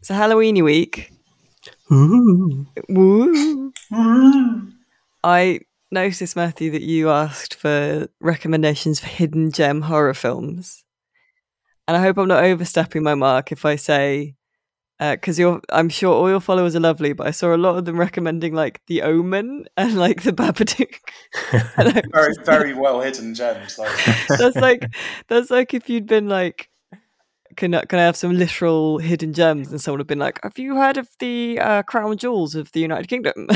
It's a Halloweeny week. Ooh. Ooh. Ooh. I noticed, Matthew, that you asked for recommendations for hidden gem horror films. And I hope I'm not overstepping my mark if I say, because I'm sure all your followers are lovely, but I saw a lot of them recommending like The Omen and like The Babadook. Very, very well hidden gems. Like. that's like if you'd been like, can I have some literal hidden gems? And someone would have been like, have you heard of the crown jewels of the United Kingdom?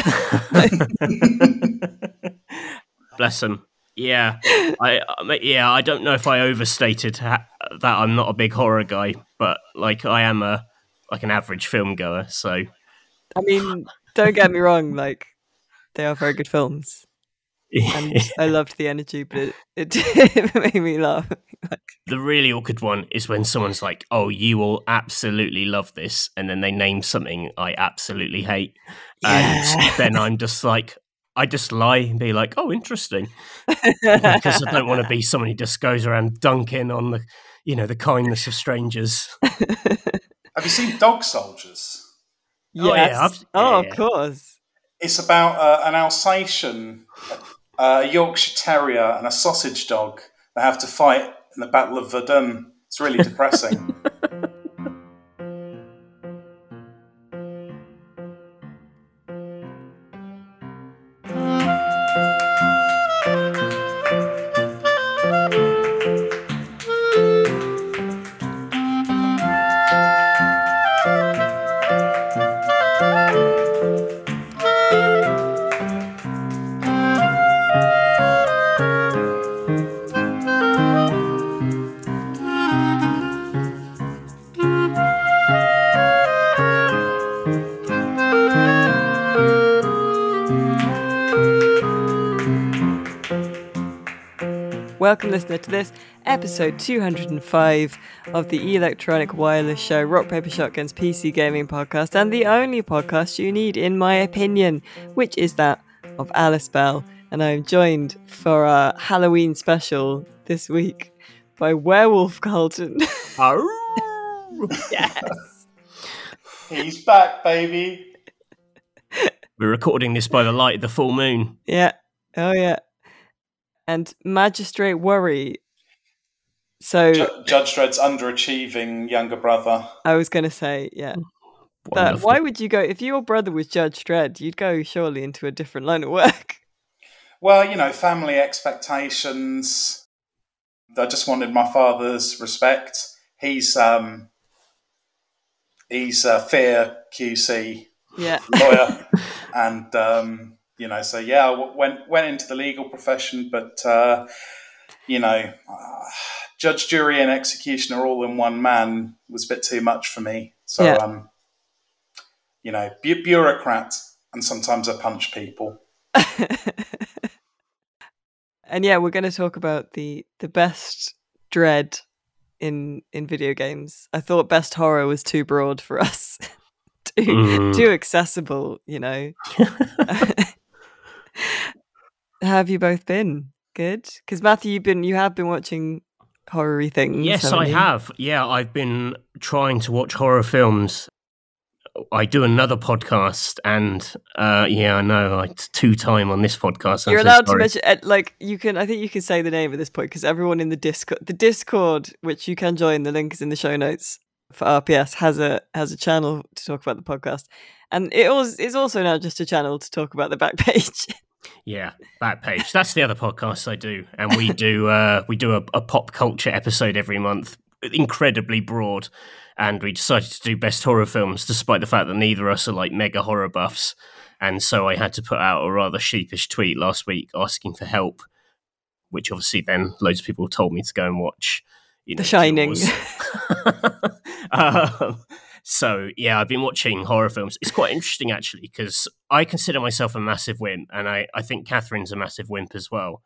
Bless them. Yeah, I don't know if I overstated that I'm not a big horror guy, but like I am a. Like an average film goer, so I mean, don't get me wrong, like they are very good films. Yeah. And I loved the energy, but it made me laugh. Like, the really awkward one is when someone's like, "Oh, you will absolutely love this," and then they name something I absolutely hate, and then I'm just like, I just lie and be like, "Oh, interesting," because I don't want to be someone who just goes around dunking on the, you know, the kindness of strangers. Have you seen Dog Soldiers? Yes. Oh, of course. It's about an Alsatian, a Yorkshire Terrier, and a sausage dog that have to fight in the Battle of Verdun. It's really depressing. Welcome, listener, to this episode 205 of the Electronic Wireless Show, Rock Paper Shotgun's PC gaming podcast, and the only podcast you need, in my opinion, which is that of Alice Bell. And I'm joined for our Halloween special this week by Werewolf Carlton. Oh, yes, he's back, baby. We're recording this by the light of the full moon. Yeah. Oh, yeah. And Magistrate Worry. So Judge Dredd's underachieving younger brother. I was going to say, yeah. That, why would you go, if your brother was Judge Dredd, you'd go surely into a different line of work. Well, you know, family expectations. I just wanted my father's respect. He's Fear QC lawyer, and you know, so yeah, I went into the legal profession, but you know, judge, jury, and executioner all in one man was a bit too much for me. So, yeah. You know, bureaucrat, and sometimes I punch people. And yeah, we're going to talk about the best Dredd in video games. I thought best horror was too broad for us, too accessible, you know. Have you both been good? Because Matthew, you have been watching horror-y things. Yes, I have. Yeah, I've been trying to watch horror films. I do another podcast, and yeah, I know. It's two time on this podcast. You're allowed to mention, like, you can. I think you can say the name at this point because everyone in the Discord, which you can join. The link is in the show notes. For RPS has a channel to talk about the podcast, and it's also now just a channel to talk about the back page. Yeah, back page. That's the other podcast I do, and we do a pop culture episode every month, incredibly broad, and we decided to do best horror films, despite the fact that neither of us are like mega horror buffs, and so I had to put out a rather sheepish tweet last week asking for help, which obviously then loads of people told me to go and watch. You know, The Shining. So, yeah, I've been watching horror films. It's quite interesting, actually, because I consider myself a massive wimp, and I think Catherine's a massive wimp as well.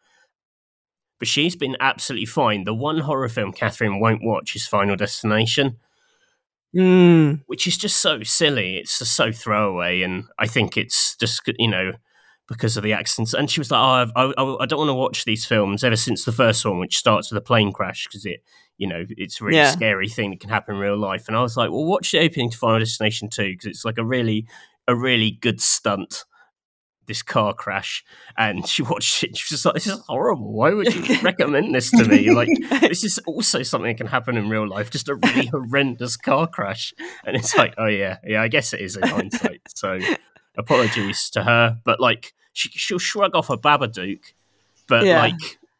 But she's been absolutely fine. The one horror film Catherine won't watch is Final Destination, which is just so silly. It's just so throwaway, and I think it's just, you know, because of the accents. And she was like, oh, I don't want to watch these films ever since the first one, which starts with a plane crash, because it you know, it's a really scary thing that can happen in real life. And I was like, well, watch the opening to Final Destination 2, because it's like a really good stunt, this car crash. And she watched it, and she was just like, this is horrible. Why would you recommend this to me? Like, this is also something that can happen in real life, just a really horrendous car crash. And it's like, oh, yeah, I guess it is in hindsight. So apologies to her. But, like, she'll shrug off a Babadook, but, like,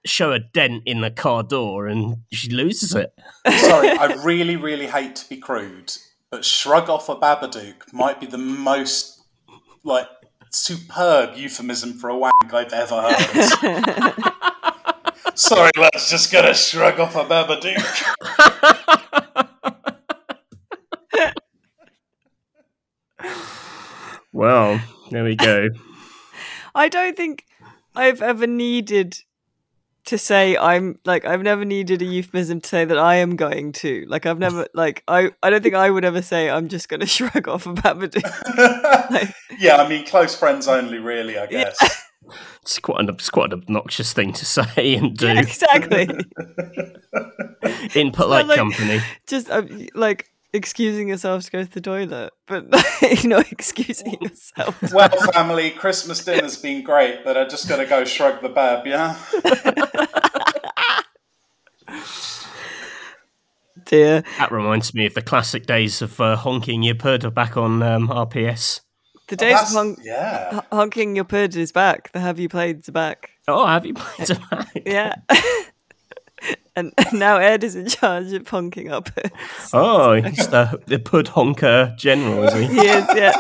show a dent in the car door and she loses it. Sorry, I really, really hate to be crude, but shrug off a Babadook might be the most, like, superb euphemism for a wank I've ever heard. Sorry, let's just get a shrug off a Babadook. Well, there we go. I don't think I've ever needed to say I've never needed a euphemism to say that I am going to. Like, I've never, like, I don't think I would ever say I'm just going to shrug off a Babadook. Like, yeah, I mean, close friends only, really, I guess. Yeah. It's quite an obnoxious thing to say and do. Yeah, exactly. In polite company. Just, like, excusing yourself to go to the toilet, but you know, excusing yourself. Well, family, Christmas dinner's been great, but I just gotta go shrug the bab, yeah. Dear. That reminds me of the classic days of honking your purdah back on RPS. The days of honking your purdah is back. The Have You Played's back. Oh, Have You Played's back. Yeah. And now Ed is in charge of honking up. Oh, he's the pud honker general, is he? He is, yeah.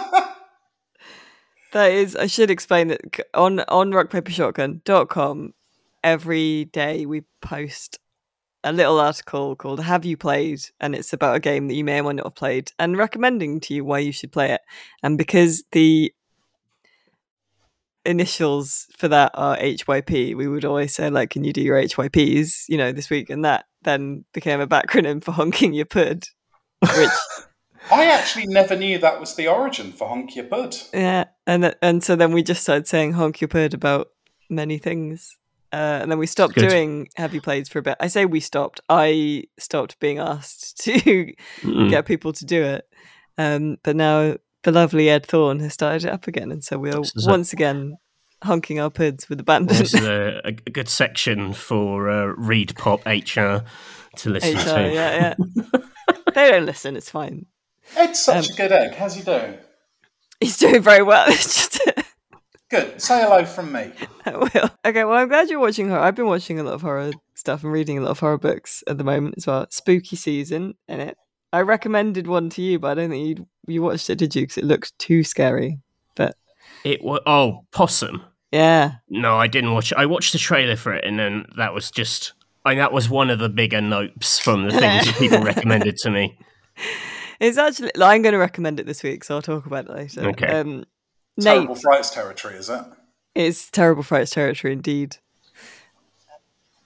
That is, I should explain that on rockpapershotgun.com, every day we post a little article called Have You Played? And it's about a game that you may or may not have played and recommending to you why you should play it. And because the initials for that are HYP, we would always say, like, can you do your HYPs, you know, this week? And that then became a backronym for honking your pud, which I actually never knew that was the origin for honk your pud. Yeah, and so then we just started saying honk your pud about many things, and then we stopped doing Have You Played for a bit. I say we stopped. I stopped being asked to get people to do it, but now the lovely Ed Thorne has started it up again, and so we're once again honking our puds with abandon. This is a good section for Reed Pop HR to listen to. Yeah. They don't listen, it's fine. Ed's such a good egg. How's he doing? He's doing very well. It's just good. Say hello from me. I will. Okay, well, I'm glad you're watching horror. I've been watching a lot of horror stuff and reading a lot of horror books at the moment as well. Spooky season, innit? I recommended one to you, but I don't think you watched it, did you? Because it looked too scary. But it was Possum. Yeah. No, I didn't watch it. I watched the trailer for it, and then that was just. I mean, that was one of the bigger nopes from the things that people recommended to me. It's actually. I'm going to recommend it this week, so I'll talk about it later. Okay. Terrible Frights territory, is it? It's Terrible Frights territory, indeed.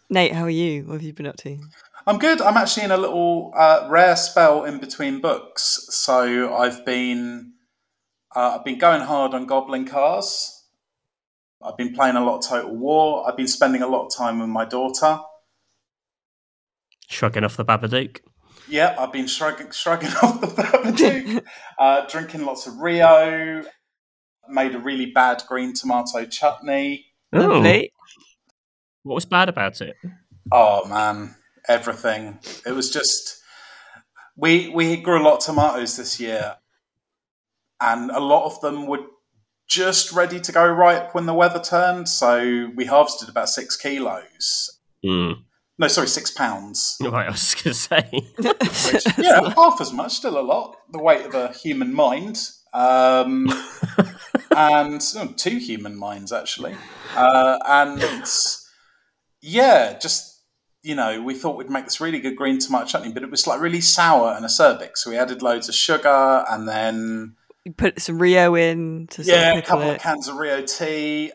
Nate, how are you? What have you been up to? I'm good. I'm actually in a little rare spell in between books, so I've been going hard on Goblin Cars. I've been playing a lot of Total War. I've been spending a lot of time with my daughter. Shrugging off the Babadook. Yeah, I've been shrugging off the Babadook. Drinking lots of Rio. Made a really bad green tomato chutney. Lovely. What was bad about it? Oh man. Everything. It was just we grew a lot of tomatoes this year, and a lot of them were just ready to go ripe when the weather turned. So we harvested about 6 kilos. No, sorry, 6 pounds. Right, I was going to say, which, half as much. Still a lot. The weight of a human mind, and 2 human minds actually, and yeah, just. You know, we thought we'd make this really good green tomato chutney, but it was like really sour and acerbic. So we added loads of sugar, and then you put some Rio in. A couple of cans of Rio tea.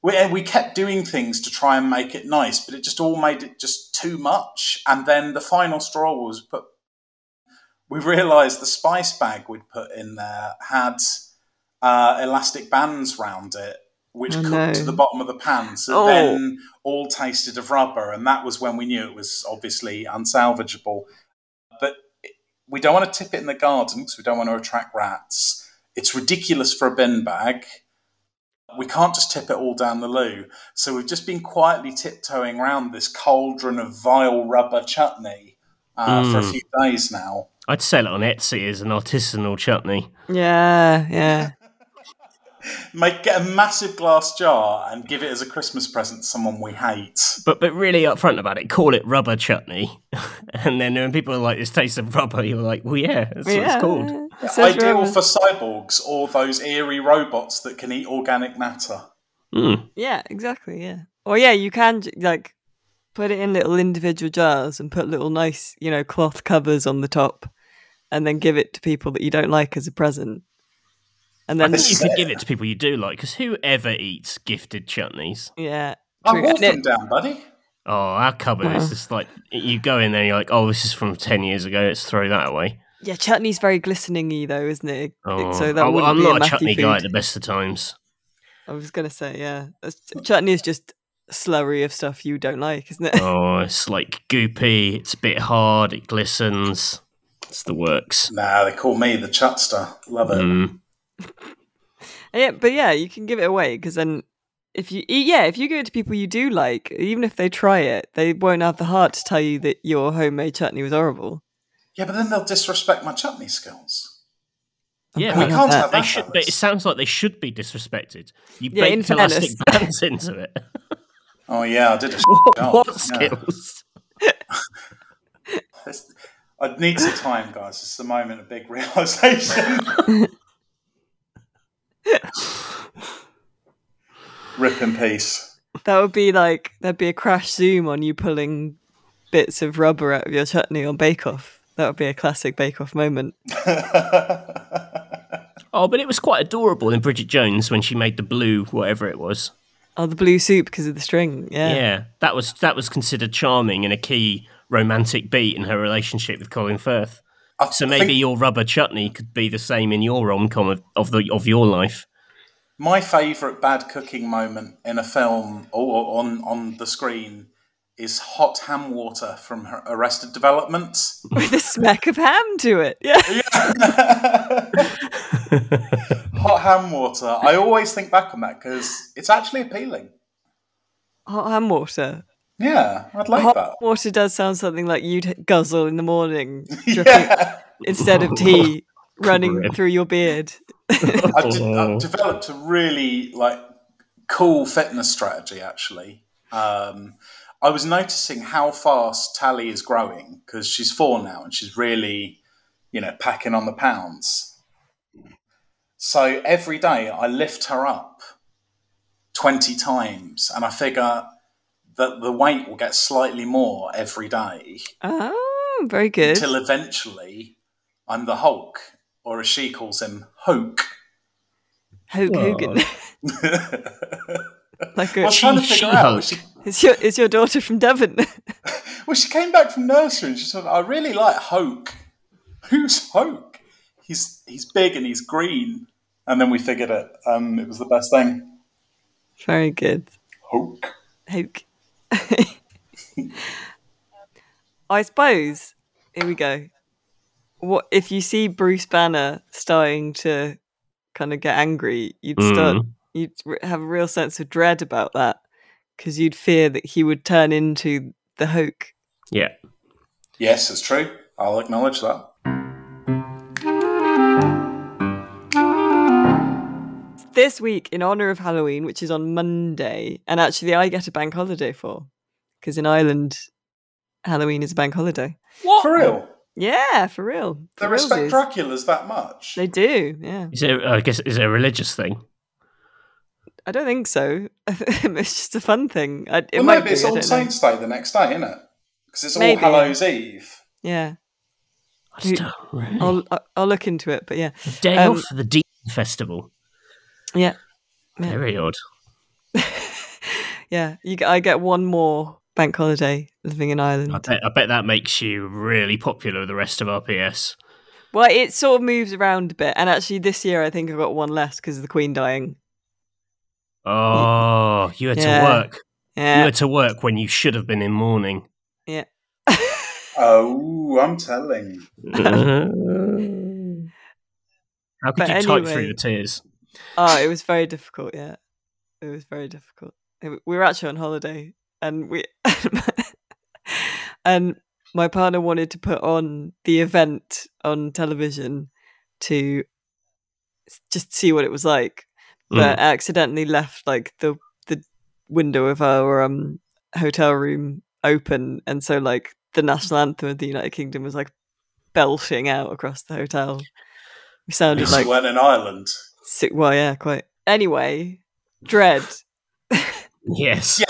We kept doing things to try and make it nice, but it just all made it just too much. And then the final straw was we realised the spice bag we'd put in there had elastic bands round it, which cooked to the bottom of the pan, so then all tasted of rubber, and that was when we knew it was obviously unsalvageable. But we don't want to tip it in the garden because we don't want to attract rats. It's ridiculous for a bin bag. We can't just tip it all down the loo. So we've just been quietly tiptoeing around this cauldron of vile rubber chutney for a few days now. I'd sell it on Etsy as an artisanal chutney. Yeah, yeah. Get a massive glass jar and give it as a Christmas present to someone we hate. But really upfront about it, call it rubber chutney. And then when people are like, this tastes of rubber, you're like, well, yeah, that's what it's called. Yeah, so ideal for cyborgs or those eerie robots that can eat organic matter. Mm. Yeah, exactly, yeah. Or yeah, you can like put it in little individual jars and put little nice, you know, cloth covers on the top and then give it to people that you don't like as a present. And then you could give it to people you do like, because whoever eats gifted chutneys. Yeah. I wolf them down, buddy. Oh, our cupboard is just like, you go in there and you're like, oh, this is from 10 years ago, let's throw that away. Yeah, chutney's very glistening-y though, isn't it? Oh, so that wouldn't be a Matthew chutney food guy at the best of times. I was going to say, yeah. Chutney is just slurry of stuff you don't like, isn't it? Oh, it's like goopy, it's a bit hard, it glistens. It's the works. Nah, they call me the chutster. Love it. Mm. Yeah, but yeah, you can give it away because then if you give it to people you do like, even if they try it, they won't have the heart to tell you that your homemade chutney was horrible. Yeah, but then they'll disrespect my chutney skills. Yeah, we can't have that. It sounds like they should be disrespected. You baked plastic bands into it. Oh yeah, I did. What skills? Yeah. I need some time, guys. It's the moment of big realisation. Rip in peace. That would be like, there'd be a crash zoom on you pulling bits of rubber out of your chutney on Bake Off. That would be a classic Bake Off moment. Oh, but it was quite adorable in Bridget Jones when she made the blue, whatever it was. Oh, the blue soup because of the string. Yeah. Yeah. That was considered charming and a key romantic beat in her relationship with Colin Firth. So maybe your rubber chutney could be the same in your rom-com of your life. My favourite bad cooking moment in a film or on the screen is hot ham water from Arrested Development. With a smack of ham to it. Yeah. Hot ham water. I always think back on that because it's actually appealing. Hot ham water. Yeah, I'd like that. Water does sound something like you'd guzzle in the morning instead of tea running through your beard. I've developed a really cool fitness strategy, actually. I was noticing how fast Tally is growing because she's 4 now and she's really, packing on the pounds. So every day I lift her up 20 times and I figure that the weight will get slightly more every day. Oh, very good. Until eventually I'm the Hulk, or as she calls him, Hoke. Hoke Hogan. I was trying to figure out. It's your daughter from Devon. Well, she came back from nursery and she said, I really like Hoke. Who's Hoke? He's big and he's green. And then we figured it. It was the best thing. Very good. Hoke. Hoke. I suppose, here we go. What if you see Bruce Banner starting to kind of get angry, you'd have a real sense of dread about that because you'd fear that he would turn into the Hulk. Yeah. Yes, that's true. I'll acknowledge that. This week, in honour of Halloween, which is on Monday, and actually I get a bank holiday because in Ireland, Halloween is a bank holiday. What? For real? Yeah, for real. They respect Dracula's that much? They do, yeah. Is it a religious thing? I don't think so. It's just a fun thing. Maybe it's All Saints Day the next day, isn't it? Because it's All Hallows Eve. Yeah. I just don't really... I'll look into it, but yeah. The day off for the Dean Festival. Yeah. Very odd. Yeah, I get one more bank holiday living in Ireland. I bet that makes you really popular with the rest of RPS. Well, it sort of moves around a bit. And actually this year I think I've got one less because of the Queen dying. Oh, you had to work. Yeah. You had to work when you should have been in mourning. Yeah. Oh, I'm telling. How could you type through the tears? Oh, it was very difficult, yeah. It was very difficult. We were actually on holiday, and my partner wanted to put on the event on television to just see what it was like, but accidentally left like the window of our hotel room open, and so like the national anthem of the United Kingdom was like belching out across the hotel. We sounded like we weren't in Ireland. Sick. Well, yeah, quite. Anyway, Dredd. Yes.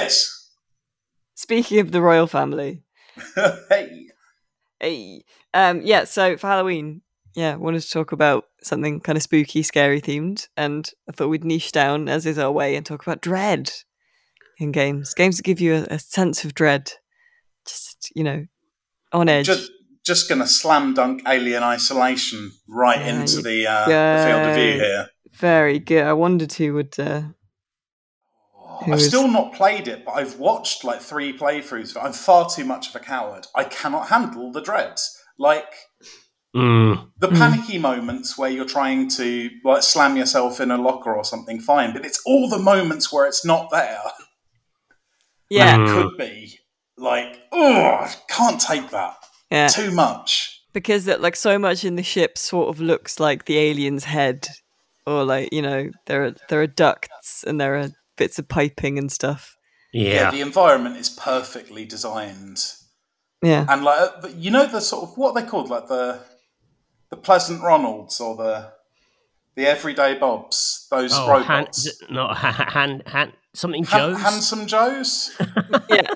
Speaking of the royal family. Hey. Yeah. So for Halloween, wanted to talk about something kind of spooky, scary themed, and I thought we'd niche down, as is our way, and talk about dread in games. Games that give you a sense of dread, just on edge. Just going to slam dunk Alien Isolation right into the field of view here. Very good. I wondered who would. I've still not played it, but I've watched like 3 playthroughs. I'm far too much of a coward. I cannot handle the dreads. Like the panicky moments where you're trying to like slam yourself in a locker or something, fine. But it's all the moments where it's not there. Yeah, it could be like, I can't take that. Yeah, too much. Because like so much in the ship sort of looks like the alien's head, or like there are ducts and there are bits of piping and stuff. Yeah, the environment is perfectly designed. Yeah, and like the sort of what are they called, like the Pleasant Ronalds or the Everyday Bobs. Those robots, Handsome Joes. Yeah,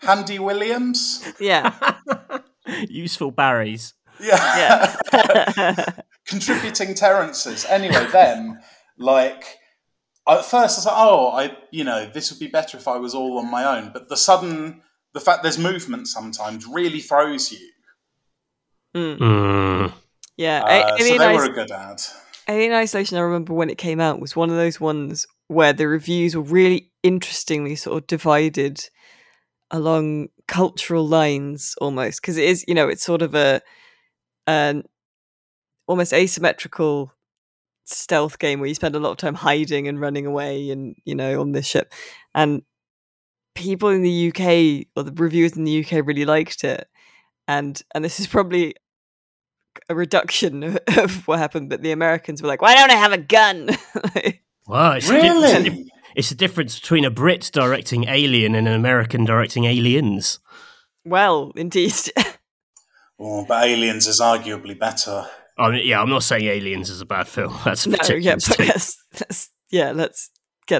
Handy Williams. Yeah, useful Barrys. Yeah. Contributing Terrences. Anyway, them like. At first, I was like, this would be better if I was all on my own. But the fact there's movement sometimes really throws you. Yeah. They were a good ad. Alien Isolation, I remember when it came out, was one of those ones where the reviews were really interestingly sort of divided along cultural lines almost. Because it is, it's sort of an almost asymmetrical stealth game where you spend a lot of time hiding and running away and on this ship, and people in the UK, or the reviewers in the UK, really liked it, and this is probably a reduction of what happened, but the Americans were like, why don't I have a gun? Wow, it's the difference between a Brit directing Alien and an American directing Aliens. Well, indeed. But Aliens is arguably better. I'm not saying Aliens is a bad film. That's let's get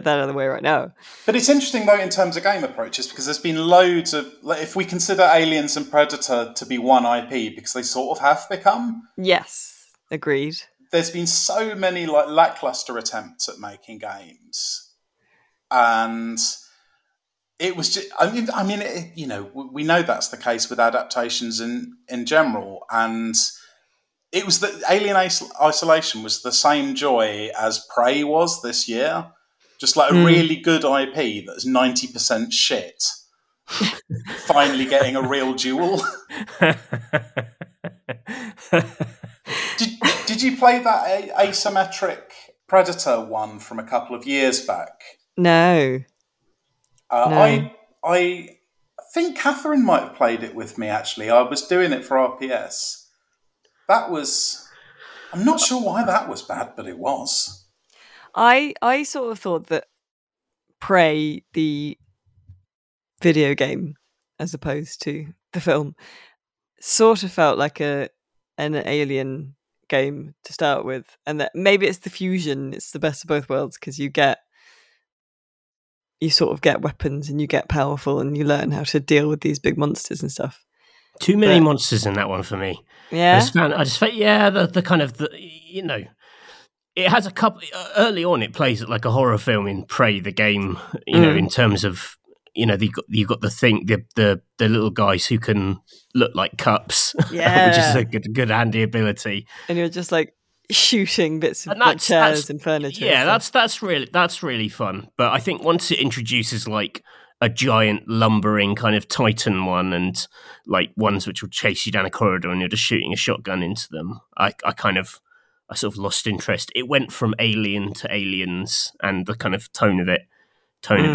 that out of the way right now. But it's interesting, though, in terms of game approaches, because there's been loads of... Like, if we consider Aliens and Predator to be one IP, because they sort of have become... Yes, agreed. There's been so many like lackluster attempts at making games. And... It was just, I mean, we know that's the case with adaptations in general, and it was the Alien Isolation was the same joy as Prey was this year, just like a really good IP that's 90% shit, finally getting a real jewel. Did you play that asymmetric Predator one from a couple of years back? No. No. I think Catherine might have played it with me, actually. I was doing it for RPS. That was... I'm not sure why that was bad, but it was. I sort of thought that Prey, the video game, as opposed to the film, sort of felt like an Alien game to start with. And that maybe it's the fusion. It's the best of both worlds, because you sort of get weapons and you get powerful and you learn how to deal with these big monsters and stuff. Too many monsters in that one for me. Yeah. I just felt the kind of, it has a couple, early on it plays like a horror film in Prey, the game, in terms of, you've got the thing, the little guys who can look like cups, which is a good handy ability. And you're just like, shooting bits of like chairs and furniture. Yeah, and that's really fun. But I think once it introduces like a giant lumbering kind of Titan one, and like ones which will chase you down a corridor and you're just shooting a shotgun into them, I sort of lost interest. It went from Alien to Aliens, and the kind of tone of it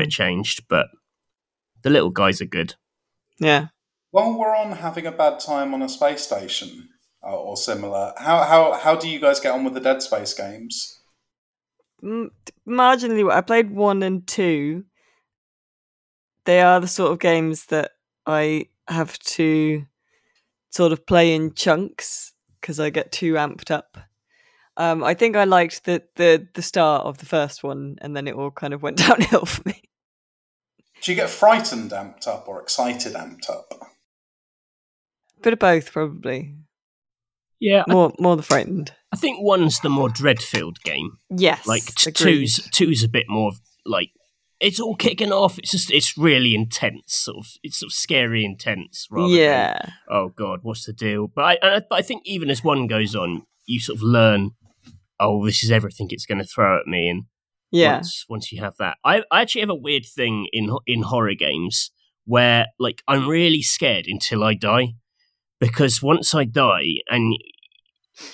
changed, but the little guys are good. Yeah. While we're on having a bad time on a space station or similar, how do you guys get on with the Dead Space games? Marginally, I played 1 and 2. They are the sort of games that I have to sort of play in chunks because I get too amped up. I think I liked the start of the first one, and then it all kind of went downhill for me. Do you get frightened amped up or excited amped up? Bit of both, probably. Yeah, more the frightened. I think 1's the more dread-filled game. Yes, like two's a bit more like it's all kicking off. It's really intense, sort of scary intense. Rather than, oh god, what's the deal? But I think even as 1 goes on, you sort of learn, oh, this is everything it's going to throw at me. And yeah, once you have that, I actually have a weird thing in horror games where like I'm really scared until I die, because once I die and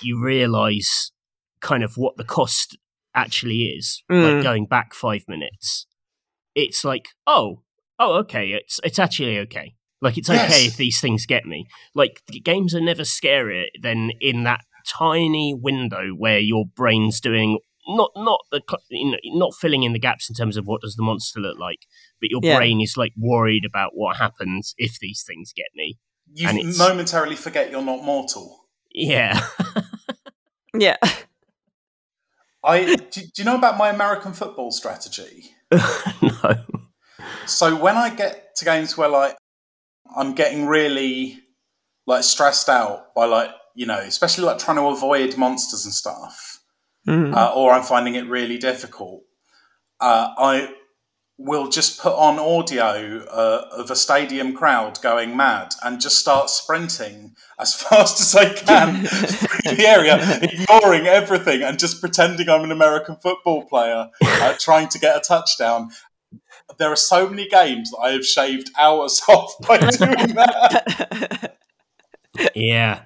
you realise kind of what the cost actually is, like going back 5 minutes, it's like oh okay, it's actually okay. Like it's okay if these things get me. Like the games are never scarier than in that tiny window where your brain's doing not filling in the gaps in terms of what does the monster look like, but your brain is like worried about what happens if these things get me. You momentarily forget you're not mortal. Yeah. Yeah. Do you know about my American football strategy? No. So when I get to games where like I'm getting really like stressed out by like, you know, especially like trying to avoid monsters and stuff, or I'm finding it really difficult, I will just put on audio of a stadium crowd going mad and just start sprinting as fast as I can through the area, ignoring everything and just pretending I'm an American football player trying to get a touchdown. There are so many games that I have shaved hours off by doing that. Yeah.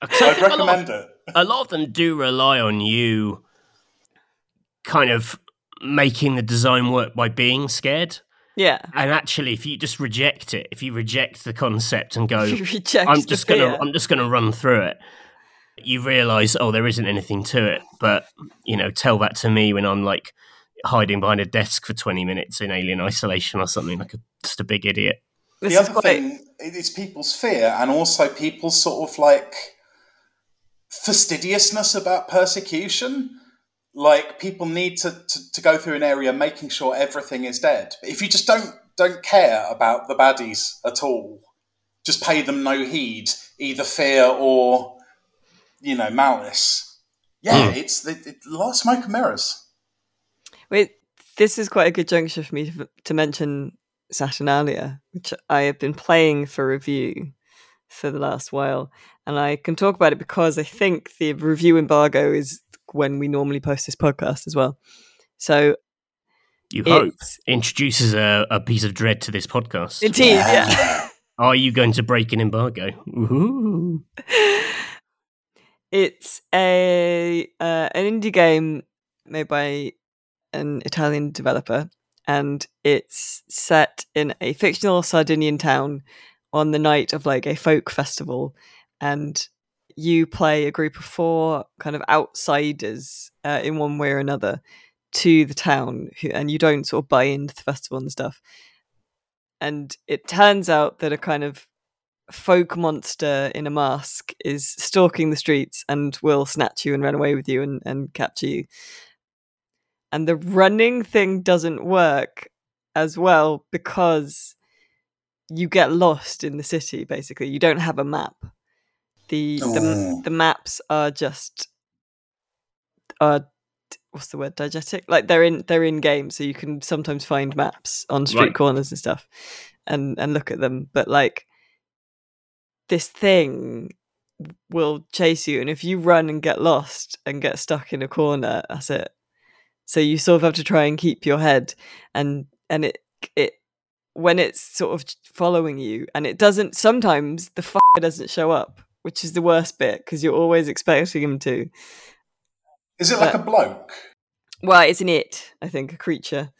I'd recommend it. A lot of them do rely on you kind of making the design work by being scared. Yeah. And actually, if you just reject it, if you reject the concept and go, I'm just going to run through it, you realise, oh, there isn't anything to it. But, you know, tell that to me when I'm like hiding behind a desk for 20 minutes in Alien Isolation or something, like just a big idiot. The other thing is people's fear, and also people's sort of like fastidiousness about persecution. Like people need to go through an area making sure everything is dead. But if you just don't care about the baddies at all, just pay them no heed, either fear or, you know, malice. Yeah, it's a lot of smoke and mirrors. Wait, this is quite a good juncture for me to mention Saturnalia, which I have been playing for review for the last while, and I can talk about it because I think the review embargo is when we normally post this podcast as well, so you hope introduces a piece of dread to this podcast. It is, yeah. Are you going to break an embargo? Woohoo. It's an indie game made by an Italian developer, and it's set in a fictional Sardinian town on the night of like a folk festival, and you play a group of 4 kind of outsiders in one way or another to the town, and you don't sort of buy into the festival and stuff. And it turns out that a kind of folk monster in a mask is stalking the streets and will snatch you and run away with you and capture you. And the running thing doesn't work as well because you get lost in the city, basically. You don't have a map. The maps are just what's the word, diegetic? Like they're in game, so you can sometimes find maps on street corners and stuff and look at them. But like this thing will chase you, and if you run and get lost and get stuck in a corner, that's it. So you sort of have to try and keep your head, and it when it's sort of following you, and it doesn't, sometimes the fucker doesn't show up, which is the worst bit, because you're always expecting him to. Is it like a bloke? Well, it's an it, I think, a creature.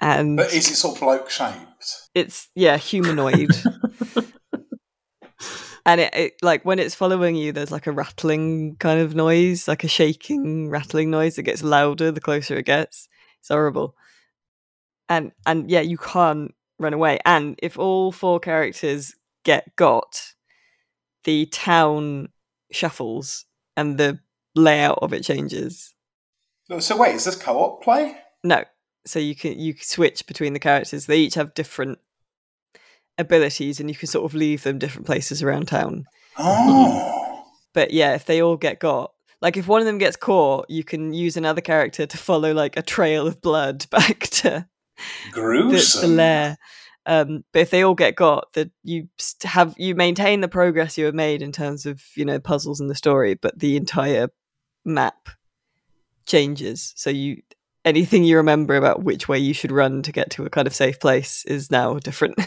And but is it sort of bloke-shaped? It's, yeah, humanoid. And it like, when it's following you, there's like a rattling kind of noise, like a shaking, rattling noise that gets louder the closer it gets. It's horrible. And yeah, you can't run away. And if all four characters get got, the town shuffles and the layout of it changes. So wait, is this co-op play? No. So you can switch between the characters. They each have different abilities, and you can sort of leave them different places around town. Oh. But yeah, if they all get got, like if one of them gets caught, you can use another character to follow like a trail of blood back to the lair. But if they all get got, that you maintain the progress you have made in terms of, you know, puzzles and the story, but the entire map changes. So anything you remember about which way you should run to get to a kind of safe place is now different.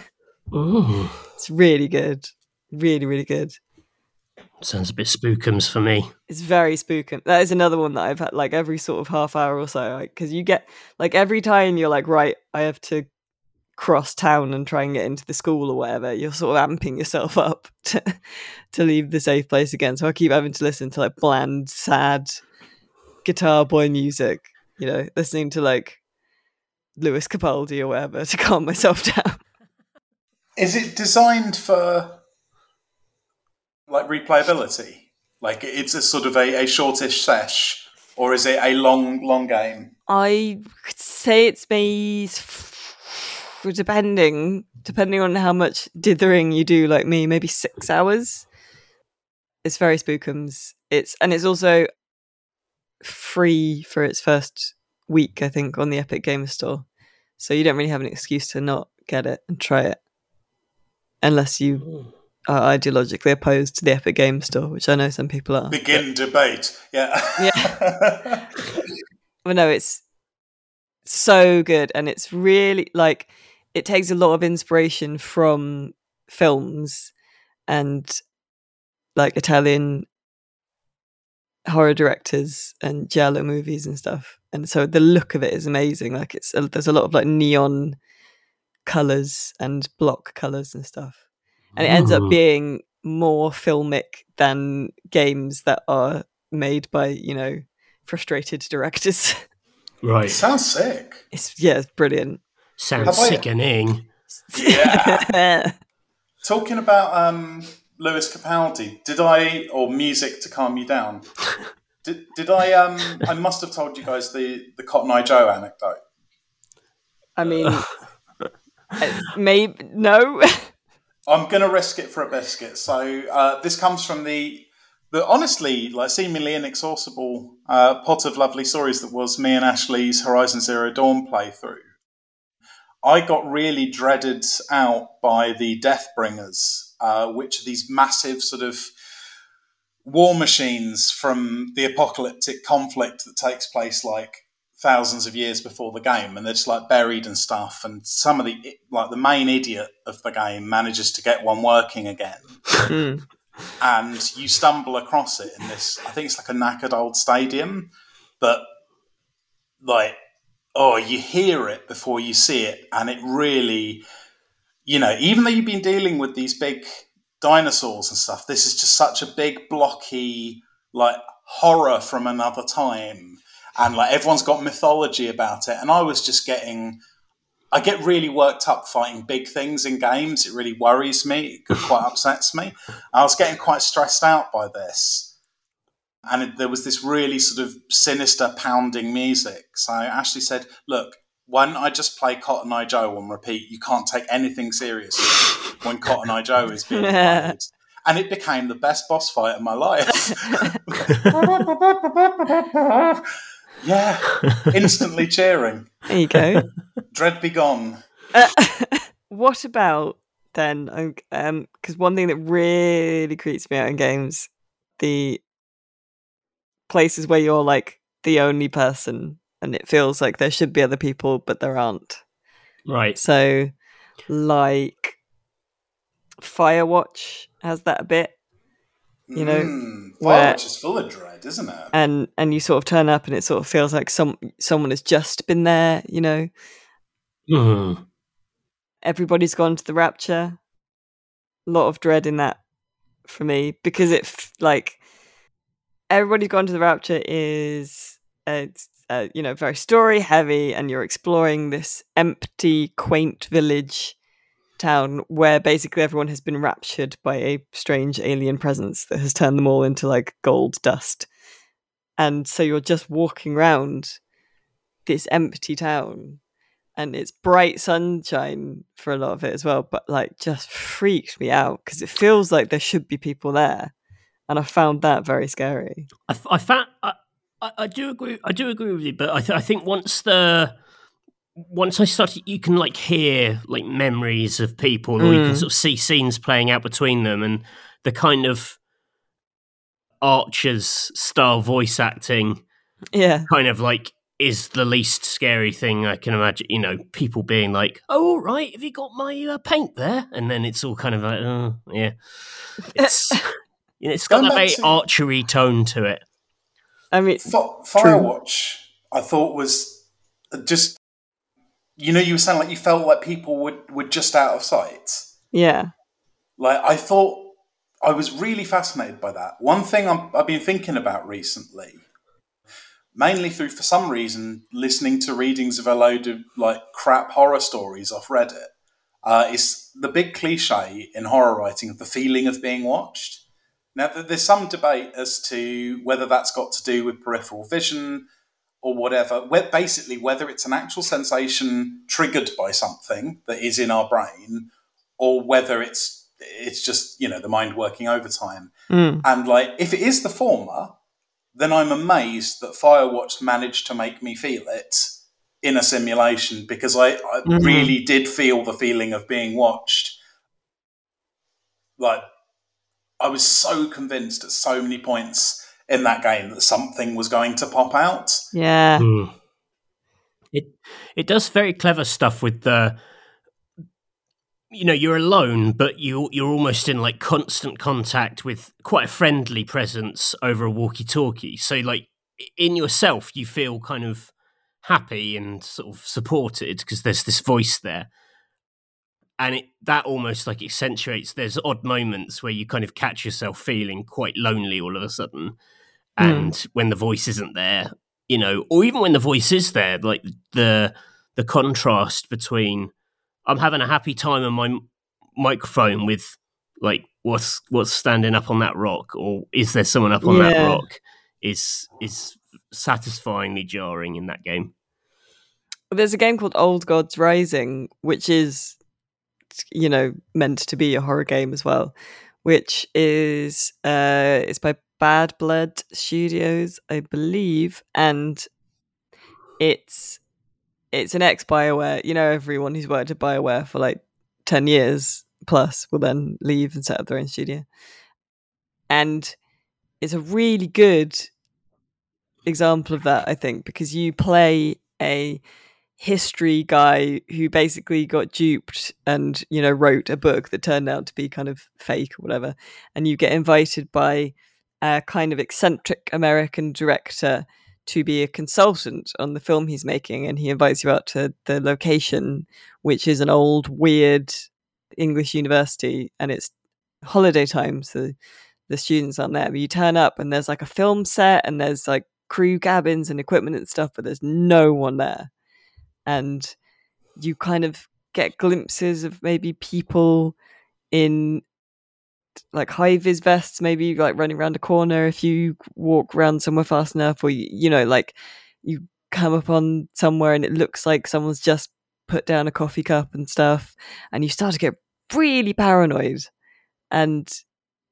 Ooh. It's really good. Really, really good. Sounds a bit spookums for me. It's very spookum. That is another one that I've had like every sort of half hour or so, because you get like every time you're like, right, I have to cross town and try and get into the school or whatever, you're sort of amping yourself up to leave the safe place again. So I keep having to listen to like bland, sad guitar boy music, you know, listening to like Lewis Capaldi or whatever to calm myself down. Is it designed for like replayability? Like it's a sort of a shortish sesh, or is it a long game? I could say it's maybe depending on how much dithering you do, like me, maybe 6 hours. It's very spookums. It's also free for its first week, I think, on the Epic Games Store. So you don't really have an excuse to not get it and try it. Unless you are ideologically opposed to the Epic Games Store, which I know some people are. Debate. Yeah. Yeah. Well, no, it's so good. And it's really like, it takes a lot of inspiration from films and like Italian horror directors and giallo movies and stuff. And so the look of it is amazing. Like there's a lot of like neon colours and block colours and stuff, and it ends up being more filmic than games that are made by, you know, frustrated directors. Right. It sounds sick. It's brilliant. Sounds sickening. Yeah. Talking about Lewis Capaldi, or music to calm you down, did I I must have told you guys the Cotton Eye Joe anecdote. I mean... Maybe no. I'm gonna risk it for a biscuit. So this comes from the honestly, like, seemingly inexhaustible pot of lovely stories that was me and Ashley's Horizon Zero Dawn playthrough. I got really dreaded out by the Deathbringers, which are these massive sort of war machines from the apocalyptic conflict that takes place like thousands of years before the game, and they're just like buried and stuff, and some of the like the main idiot of the game manages to get one working again. And you stumble across it in this, I think it's like a knackered old stadium, but like, oh, you hear it before you see it, and it really, you know, even though you've been dealing with these big dinosaurs and stuff, this is just such a big blocky like horror from another time. And like everyone's got mythology about it, and I was just I get really worked up fighting big things in games. It really worries me. It quite upsets me. I was getting quite stressed out by this, and there was this really sort of sinister pounding music. So Ashley said, "Look, why don't I just play Cotton Eye Joe on repeat? You can't take anything seriously when Cotton Eye Joe is being played." And it became the best boss fight of my life. Yeah, instantly cheering. There you go. Dread be gone. What about then, because one thing that really creeps me out in games, the places where you're like the only person and it feels like there should be other people but there aren't. Right. So like Firewatch has that a bit, you know. Firewatch is full of dread, isn't it? And you sort of turn up and it sort of feels like someone has just been there, you know. Mm. Everybody's Gone to the Rapture. A lot of dread in that for me, because it's like Everybody's Gone to the Rapture is you know, very story heavy, and you're exploring this empty, quaint village town where basically everyone has been raptured by a strange alien presence that has turned them all into like gold dust. And so you're just walking around this empty town, and it's bright sunshine for a lot of it as well, but like just freaked me out because it feels like there should be people there, and I found that very scary. I do agree with you, but I think once I started, you can like hear like memories of people, or you can sort of see scenes playing out between them, and the kind of Archer's style voice acting, kind of like is the least scary thing I can imagine. You know, people being like, "Oh, all right, have you got my paint there?" And then it's all kind of like, "Oh, yeah," it's got that very Archery tone to it. I mean, Firewatch, I thought was just, you know, you were saying like you felt like people were just out of sight. Yeah. Like I thought, I was really fascinated by that. One thing I've been thinking about recently, mainly through, for some reason, listening to readings of a load of like crap horror stories off Reddit, is the big cliche in horror writing of the feeling of being watched. Now, there's some debate as to whether that's got to do with peripheral vision or whatever, basically whether it's an actual sensation triggered by something that is in our brain, or whether it's just, you know, the mind working overtime. And, like, if it is the former, then I'm amazed that Firewatch managed to make me feel it in a simulation, because I really did feel the feeling of being watched. Like, I was so convinced at so many points in that game that something was going to pop out. Yeah. It does very clever stuff with the, you know, you're alone, but you're almost in like constant contact with quite a friendly presence over a walkie-talkie. So like in yourself, you feel kind of happy and sort of supported because there's this voice there. And that almost like accentuates, there's odd moments where you kind of catch yourself feeling quite lonely all of a sudden. And when the voice isn't there, you know, or even when the voice is there, like the contrast between I'm having a happy time on my microphone with like what's standing up on that rock, or is there someone up on that rock, is satisfyingly jarring in that game. There's a game called Old Gods Rising, which is, you know, meant to be a horror game as well, which is it's by Bad Blood Studios, I believe, and it's an ex-BioWare. You know, everyone who's worked at BioWare for like 10 years plus will then leave and set up their own studio, and it's a really good example of that, I think, because you play a history guy who basically got duped and, you know, wrote a book that turned out to be kind of fake or whatever, and you get invited by a kind of eccentric American director to be a consultant on the film he's making, and he invites you out to the location, which is an old weird English university, and it's holiday time, so the students aren't there, but you turn up and there's like a film set and there's like crew cabins and equipment and stuff, but there's no one there. And you kind of get glimpses of maybe people in like high-vis vests, maybe like running around a corner if you walk around somewhere fast enough, or, you know, like you come upon somewhere and it looks like someone's just put down a coffee cup and stuff, and you start to get really paranoid, and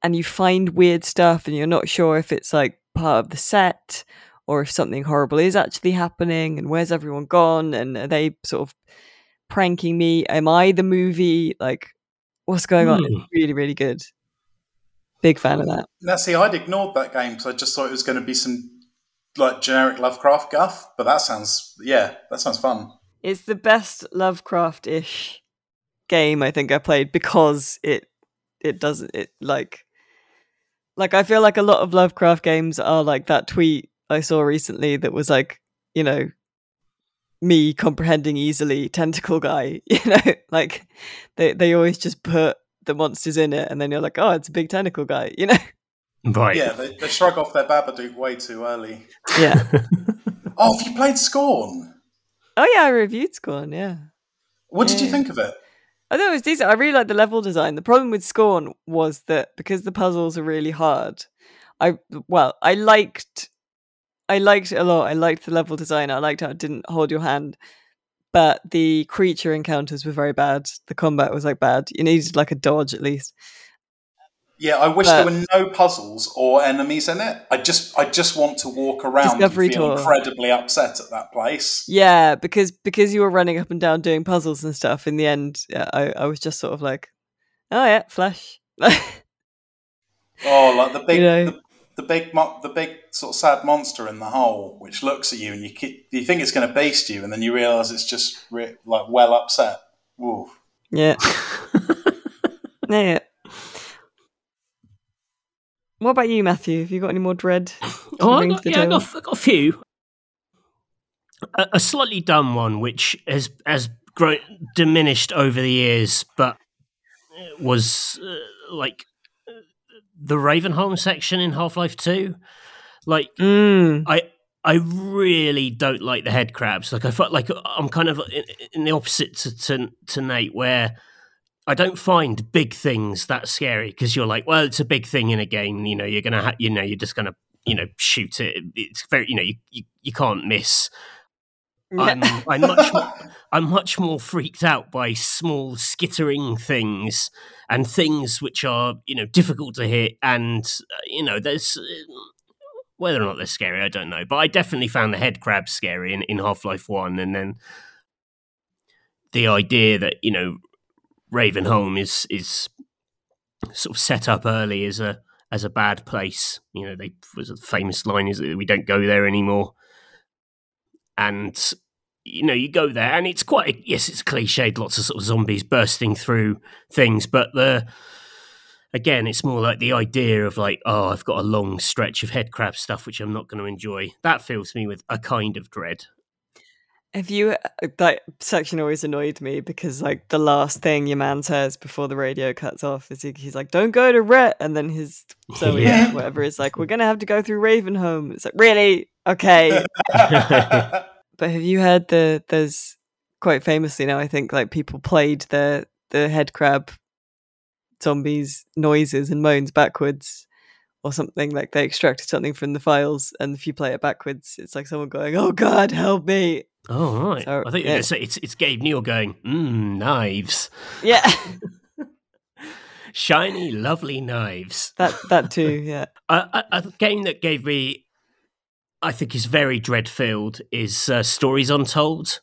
you find weird stuff, and you're not sure if it's like part of the set or if something horrible is actually happening, and where's everyone gone, and are they sort of pranking me? Am I the movie? Like, what's going on. It's really, really good. Big fan of that. Now, see, I'd ignored that game because I just thought it was going to be some like generic Lovecraft guff, but that sounds, yeah, that sounds fun. It's the best Lovecraft-ish game I think I played because it doesn't, like I feel like a lot of Lovecraft games are like that tweet I saw recently that was like, you know, me comprehending easily, tentacle guy, you know, like they always just put the monsters in it and then you're like, oh, it's a big tentacle guy, you know? Right. Yeah, they shrug off their Babadook way too early. Yeah. Oh, have you played Scorn? Oh, yeah, I reviewed Scorn, yeah. What did you think of it? I thought it was decent. I really liked the level design. The problem with Scorn was that because the puzzles are really hard, I liked it a lot. I liked the level design. I liked how it didn't hold your hand. But the creature encounters were very bad. The combat was like bad. You needed like a dodge at least. Yeah, I wish there were no puzzles or enemies in it. I just want to walk around and feel incredibly upset at that place. Yeah, because you were running up and down doing puzzles and stuff, in the end, yeah, I was just sort of like, oh yeah, flash. Oh, like the big, you know, the big sort of sad monster in the hole, which looks at you and you think it's going to beast you, and then you realise it's just like well upset. Woo. Yeah. Yeah. What about you, Matthew? Have you got any more Dredd? I've got a few. A slightly dumb one, which has grown, diminished over the years, but was like the Ravenholm section in Half-Life 2. Like, I really don't like the head crabs. Like, I felt like I'm kind of in the opposite to Nate, where I don't find big things that scary because you're like, well, it's a big thing in a game. You know, you're gonna, you're just gonna, shoot it. It's very, you can't miss. I'm much more freaked out by small skittering things and things which are, difficult to hit. And there's whether or not they're scary, I don't know. But I definitely found the head crab scary in Half-Life 1, and then the idea that Ravenholm is sort of set up early as a bad place. They was a famous line is that we don't go there anymore. And you go there, and it's it's cliched, lots of sort of zombies bursting through things, but again, it's more like the idea of like, oh, I've got a long stretch of headcrab stuff which I'm not going to enjoy. That fills me with a kind of dread. That section always annoyed me because, like, the last thing your man says before the radio cuts off is he's like, don't go to Rhett. And then his Zoe, whatever, is like, we're going to have to go through Ravenholm. It's like, really? Okay. But have you heard there's quite famously now, I think, like, people played the head crab zombies' noises and moans backwards or something, like they extracted something from the files. And if you play it backwards, it's like someone going, oh, God, help me. Oh, right. So, I think you're going to say it's Gabe Newell going, knives. Yeah. Shiny, lovely knives. That too, yeah. A game that gave me, I think, is very dread-filled is Stories Untold.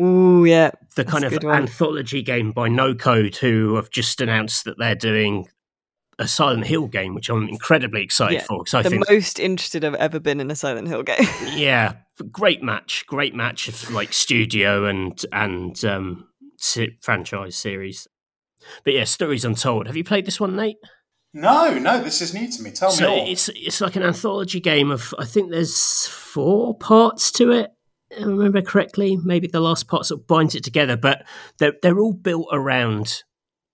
Ooh, yeah. The kind of anthology game by No Code, who have just announced that they're doing a Silent Hill game, which I'm incredibly excited for. I think the most interested I've ever been in a Silent Hill game. Yeah, great match of like studio and franchise series. But yeah, Stories Untold. Have you played this one, Nate? No, this is new to me. Tell me all. It's like an anthology game of, I think there's 4 parts to it, if I remember correctly. Maybe the last part sort of binds it together, but they're all built around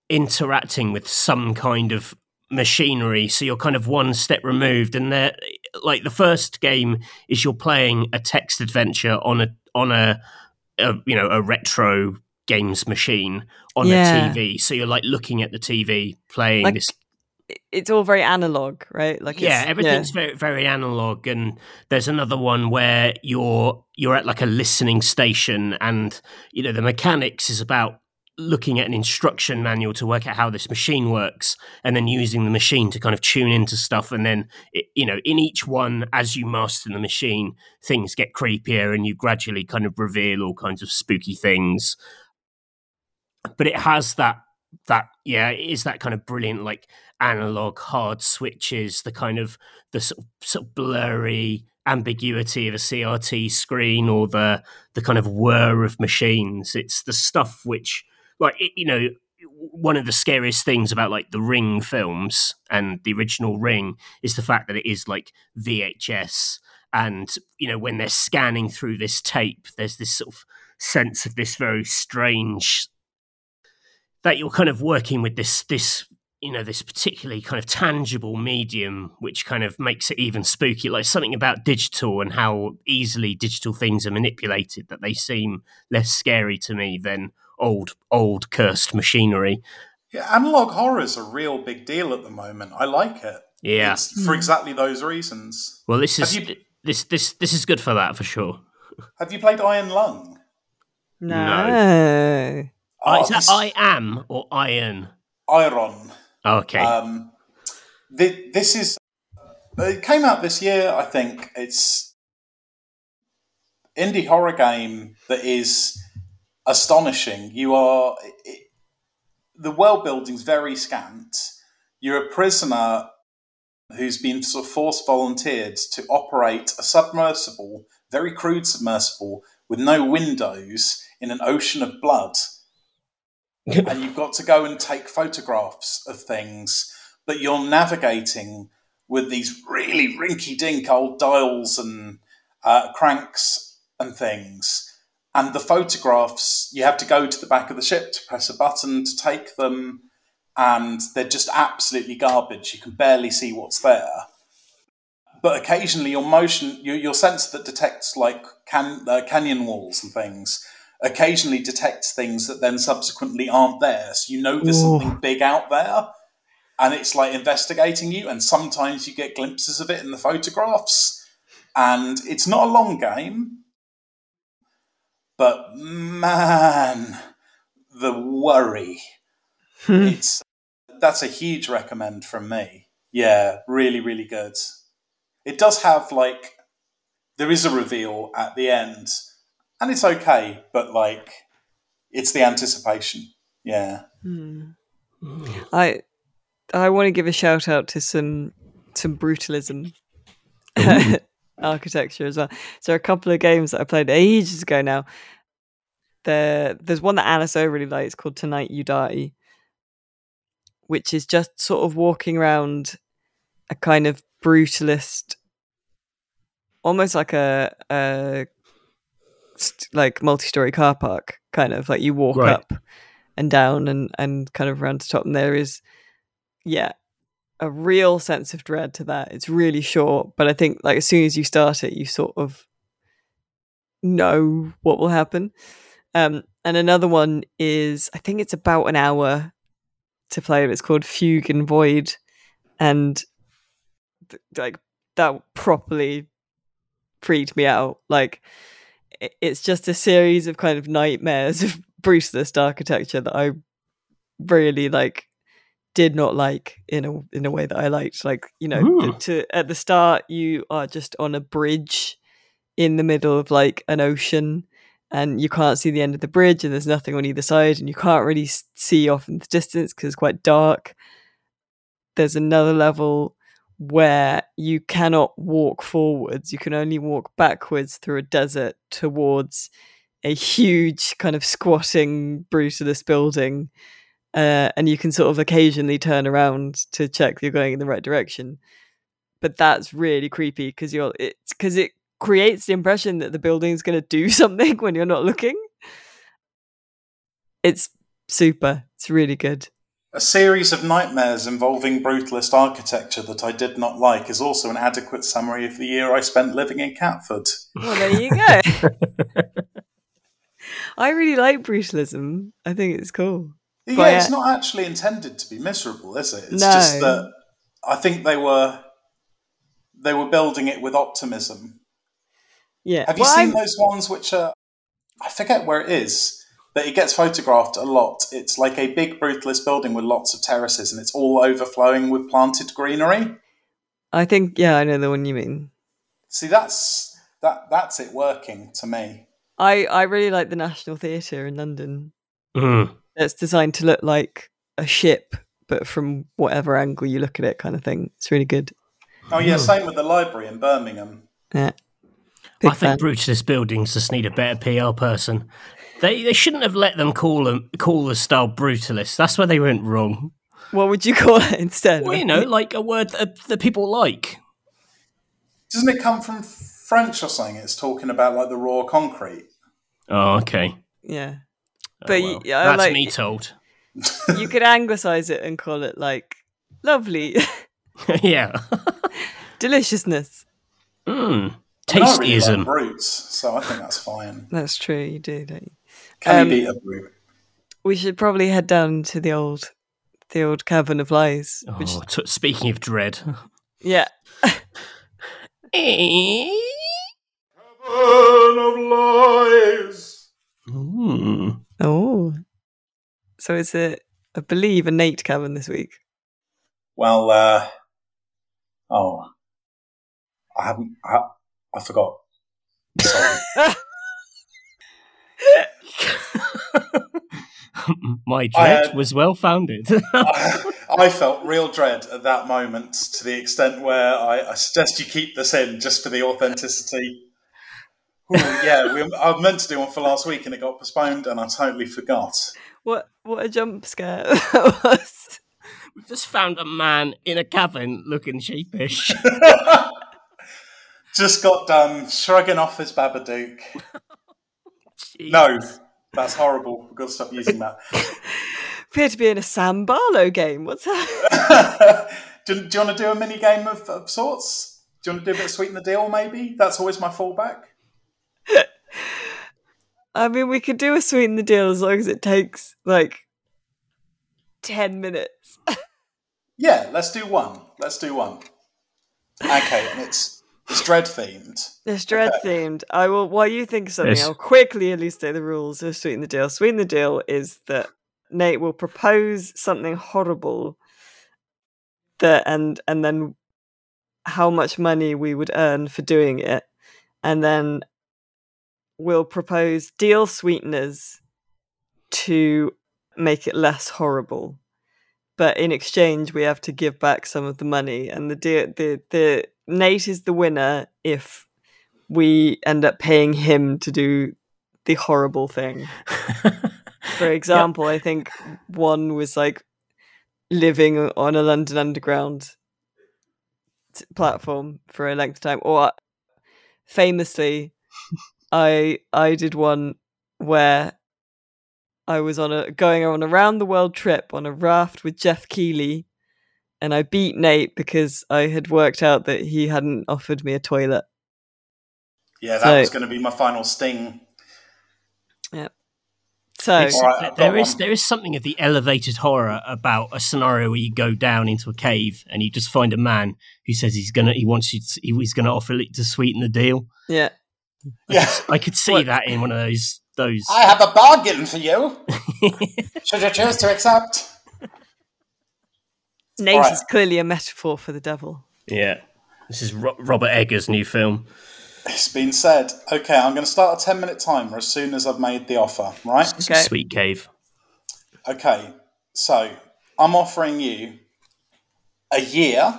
interacting with some kind of machinery, so you're kind of one step removed, and they're like, the first game is you're playing a text adventure on a retro games machine on a TV, so you're like looking at the TV playing, like, this. It's all very analog, right? Like, everything's very, very analog. And there's another one where you're at like a listening station, and the mechanics is about looking at an instruction manual to work out how this machine works, and then using the machine to kind of tune into stuff. And then, in each one, as you master the machine, things get creepier and you gradually kind of reveal all kinds of spooky things. But it has that it is that kind of brilliant, like analog hard switches, the kind of the sort of blurry ambiguity of a CRT screen, or the kind of whir of machines. It's the stuff which, like, you know, one of the scariest things about like the Ring films and the original Ring is the fact that it is like VHS. And, you know, when they're scanning through this tape, there's this sort of sense of this very strange, that you're kind of working with this, you know, this particularly kind of tangible medium, which kind of makes it even spooky, like something about digital and how easily digital things are manipulated, that they seem less scary to me than old cursed machinery. Yeah, analog horror is a real big deal at the moment. I like it. Yeah. It's for exactly those reasons. Well, this is... This is good for that, for sure. Have you played Iron Lung? No. Oh, is that I Am or Iron? Iron. Okay. This is... It came out this year, I think. It's indie horror game that is astonishing. You are... The world building's very scant. You're a prisoner who's been sort of force volunteered to operate a submersible, very crude submersible, with no windows in an ocean of blood. And you've got to go and take photographs of things, but you're navigating with these really rinky-dink old dials and cranks and things. And the photographs, you have to go to the back of the ship to press a button to take them. And they're just absolutely garbage. You can barely see what's there. But occasionally your motion, your sensor that detects like canyon walls and things, occasionally detects things that then subsequently aren't there. So you know there's something big out there, and it's like investigating you. And sometimes you get glimpses of it in the photographs. And it's not a long game, but man, the worry. That's a huge recommend from me. Yeah, really, really good. It does have, like, there is a reveal at the end, and it's okay, but, like, it's the anticipation. Yeah. Mm. I want to give a shout-out to some brutalism architecture as well. So a couple of games that I played ages ago now. There's one that Alice O really likes called Tonight You Die, which is just sort of walking around a kind of brutalist, almost like a multi-story car park, kind of like you walk up and down and kind of around the top. And there is, a real sense of dread to that. It's really short, but I think like as soon as you start it, you sort of know what will happen. And another one is, I think it's about an hour to play, but it's called Fugue and Void, and that properly freaked me out. Like, it's just a series of kind of nightmares of brutalist architecture that I really did not like in a way that I liked. Like, you know, at the start you are just on a bridge in the middle of like an ocean, and you can't see the end of the bridge, and there's nothing on either side, and you can't really see off in the distance because it's quite dark. There's another level where you cannot walk forwards. You can only walk backwards through a desert towards a huge kind of squatting brutalist building. And you can sort of occasionally turn around to check that you're going in the right direction. But that's really creepy because it creates the impression that the building's going to do something when you're not looking. It's super. It's really good. A series of nightmares involving brutalist architecture that I did not like is also an adequate summary of the year I spent living in Catford. Well, there you go. I really like brutalism. I think it's cool. Yeah, but it's not actually intended to be miserable, is it? It's just that I think they were building it with optimism. Yeah. Have you seen those ones which are, I forget where it is, but it gets photographed a lot. It's like a big brutalist building with lots of terraces, and it's all overflowing with planted greenery. I think, I know the one you mean. See, that's it working to me. I really like the National Theatre in London. It's designed to look like a ship, but from whatever angle you look at it kind of thing. It's really good. Oh, yeah, same with the library in Birmingham. Yeah. Big I fan. Think Brutalist Buildings just need a better PR person. They shouldn't have let them call the style Brutalist. That's where they went wrong. What would you call it instead? Well, you know, like a word that people like. Doesn't it come from French or something? It's talking about like the raw concrete. Oh, okay. Yeah. But well. That's like, me told. You could anglicise it and call it like lovely. Yeah. Deliciousness. Mmm. Tastyism. Really like brutes, so I think that's fine. That's true, you do, don't you? Can you beat a brute? We should probably head down to the old Cavern of Lies. Oh, which... speaking of Dredd. Yeah. Cavern of Lies. Mm. Oh. So is it, I believe, a Nate Cavern this week? Well, I forgot. Sorry. My dread was well founded. I felt real dread at that moment, to the extent where I suggest you keep this in just for the authenticity. Ooh, yeah, I was meant to do one for last week and it got postponed and I totally forgot. What a jump scare that was. We've just found a man in a cavern looking sheepish. Just got done shrugging off his Babadook. No, that's horrible. We've got to stop using that. Appear to be in a Sam Barlow game. What's that? do you want to do a mini game of sorts? Do you want to do a bit of Sweeten the Deal, maybe? That's always my fallback. I mean, we could do a Sweeten the Deal as long as it takes, 10 minutes. Yeah, let's do one. Okay, and it's Dredd-themed. It's Dredd-themed. Okay. I will. While you think of something, I'll quickly elucidate the rules of Sweeten the Deal. Sweeten the Deal is that Nate will propose something horrible, and then how much money we would earn for doing it, and then we'll propose deal sweeteners to make it less horrible. But in exchange, we have to give back some of the money, and the Nate is the winner if we end up paying him to do the horrible thing. For example, yep. I think one was living on a London Underground platform for a length of time. Or famously, I did one where I was going on a round the world trip on a raft with Jeff Keighley. And I beat Nate because I had worked out that he hadn't offered me a toilet. Yeah, was going to be my final sting. Yeah. So right, there is something of the elevated horror about a scenario where you go down into a cave and you just find a man who says he's gonna offer it to sweeten the deal. Yeah. I could see that in one of those. I have a bargain for you. Should you choose to accept? Nate is clearly a metaphor for the devil. Yeah. This is Robert Eggers' new film. It's been said. Okay, I'm going to start a 10-minute timer as soon as I've made the offer, right? Okay. Sweet cave. Okay, so I'm offering you a year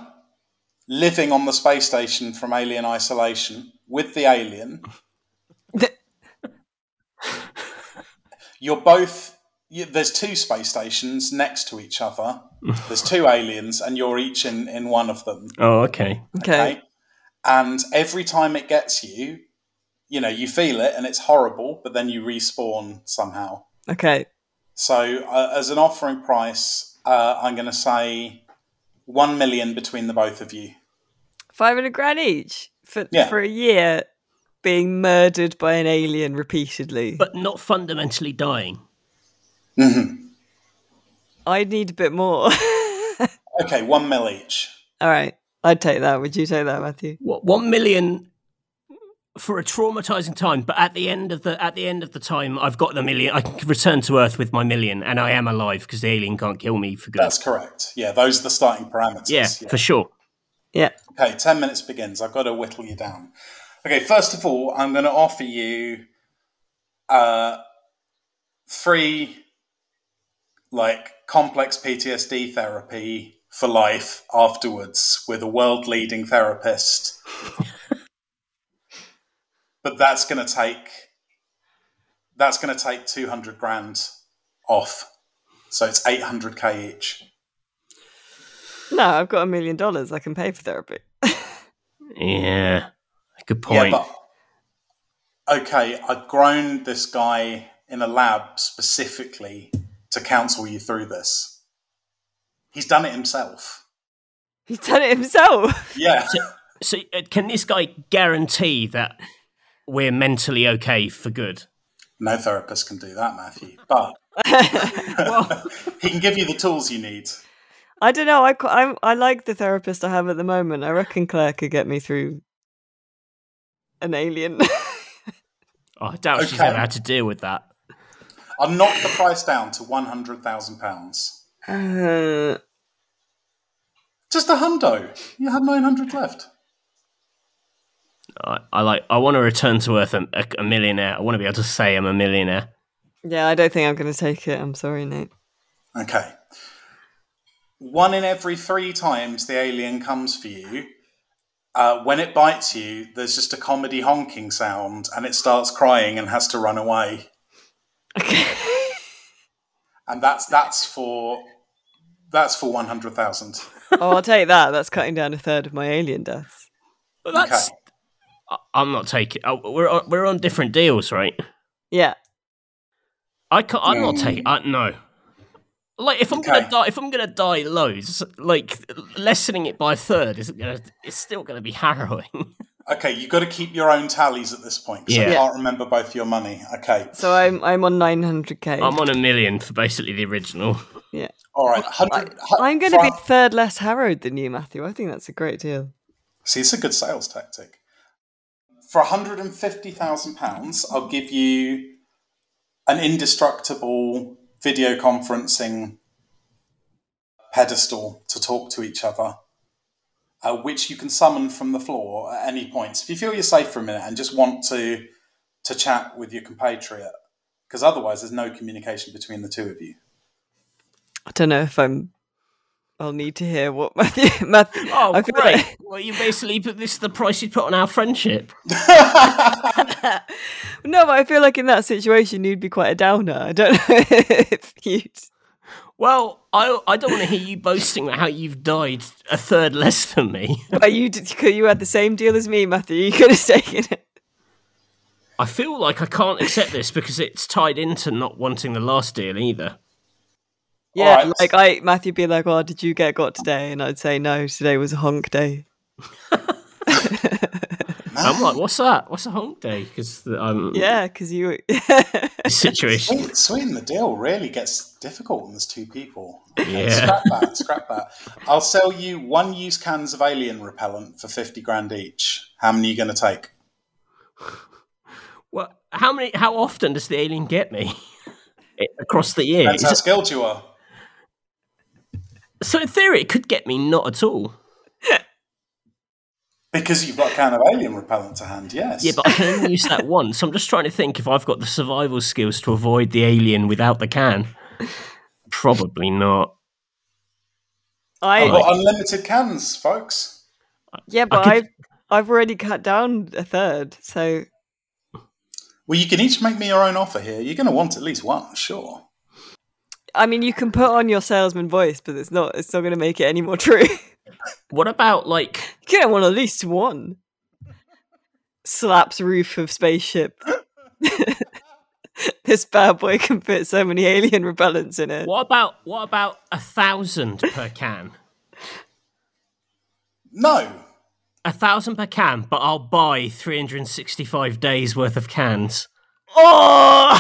living on the space station from Alien Isolation with the alien. You're both... There's two space stations next to each other. There's two aliens, and you're each in one of them. Oh, okay. And every time it gets you, you feel it, and it's horrible, but then you respawn somehow. Okay. So as an offering price, I'm going to say 1 million between the both of you. 500 grand each for a year being murdered by an alien repeatedly. But not fundamentally dying. Mm-hmm. I need a bit more. Okay, 1 mil each. All right, I'd take that. Would you take that, Matthew? What, 1 million for a traumatizing time, but at the end of the time, I've got the million. I can return to Earth with my million, and I am alive because the alien can't kill me for good. That's correct. Yeah, those are the starting parameters. Yeah, for sure. Yeah. Okay, 10 minutes begins. I've got to whittle you down. Okay, first of all, I'm going to offer you 3 like complex PTSD therapy for life afterwards with a world-leading therapist. But that's going to take $200,000 off. So it's $800K each. No, I've got $1 million. I can pay for therapy. Yeah, good point. Yeah, but, okay, I've grown this guy in a lab specifically to counsel you through this. He's done it himself. He's done it himself? Yeah. So can this guy guarantee that we're mentally okay for good? No therapist can do that, Matthew. But well, he can give you the tools you need. I don't know. I like the therapist I have at the moment. I reckon Claire could get me through an alien. I doubt she's ever had to deal with that. I'll knock the price down to £100,000. Just a hundo. You have 900 left. I want to return to Earth a millionaire. I want to be able to say I'm a millionaire. Yeah, I don't think I'm going to take it. I'm sorry, Nate. Okay. 1 in every 3 times the alien comes for you, when it bites you, there's just a comedy honking sound and it starts crying and has to run away. Okay. And that's for 100,000. Oh, I'll take that. That's cutting down 1/3 of my alien deaths. But that's... Okay. I'm not taking... Oh, we're on different deals, right? Yeah. I'm not taking... No. Like, if I'm gonna die loads, like lessening it by 1/3 it's still gonna be harrowing. Okay, you've got to keep your own tallies at this point because I can't remember both your money. Okay, so I'm on 900K. I'm on $1 million for basically the original. Yeah. All right. I'm going to be 1/3 less harrowed than you, Matthew. I think that's a great deal. See, it's a good sales tactic. For £150,000, I'll give you an indestructible video conferencing pedestal to talk to each other, which you can summon from the floor at any point. So if you feel you're safe for a minute and just want to chat with your compatriot, because otherwise there's no communication between the two of you. I don't know if I'll need to hear what Matthew oh, I great. Like... Well, you basically put this is the price you put on our friendship. No, but I feel like in that situation, you'd be quite a downer. I don't know if you'd... Well, I don't want to hear you boasting about how you've died 1/3 less than me. But you had the same deal as me, Matthew. You could have taken it. I feel like I can't accept this because it's tied into not wanting the last deal either. Yeah, right. Like Matthew'd be like, oh, did you get got today? And I'd say, no, today was a honk day. I'm like, what's that? What's a honk day? Because because you situation. Sweeten the deal really gets difficult when there's two people. Okay, yeah. Scrap that. I'll sell you one-use cans of alien repellent for $50,000 each. How many are you going to take? Well, how many? How often does the alien get me across the year? That's how skilled you are. So in theory, it could get me not at all. Because you've got a can of alien repellent to hand, yes. Yeah, but I can only use that one, so I'm just trying to think if I've got the survival skills to avoid the alien without the can. Probably not. I've got unlimited cans, folks. Yeah, but I've already cut down 1/3, so... Well, you can each make me your own offer here. You're going to want at least one, sure. I mean, you can put on your salesman voice, but it's not going to make it any more true. What about, like... You don't want at least one. Slaps roof of spaceship. This bad boy can fit so many alien repellents in it. What about 1,000 per can? No. 1,000 per can, but I'll buy 365 days worth of cans. Oh!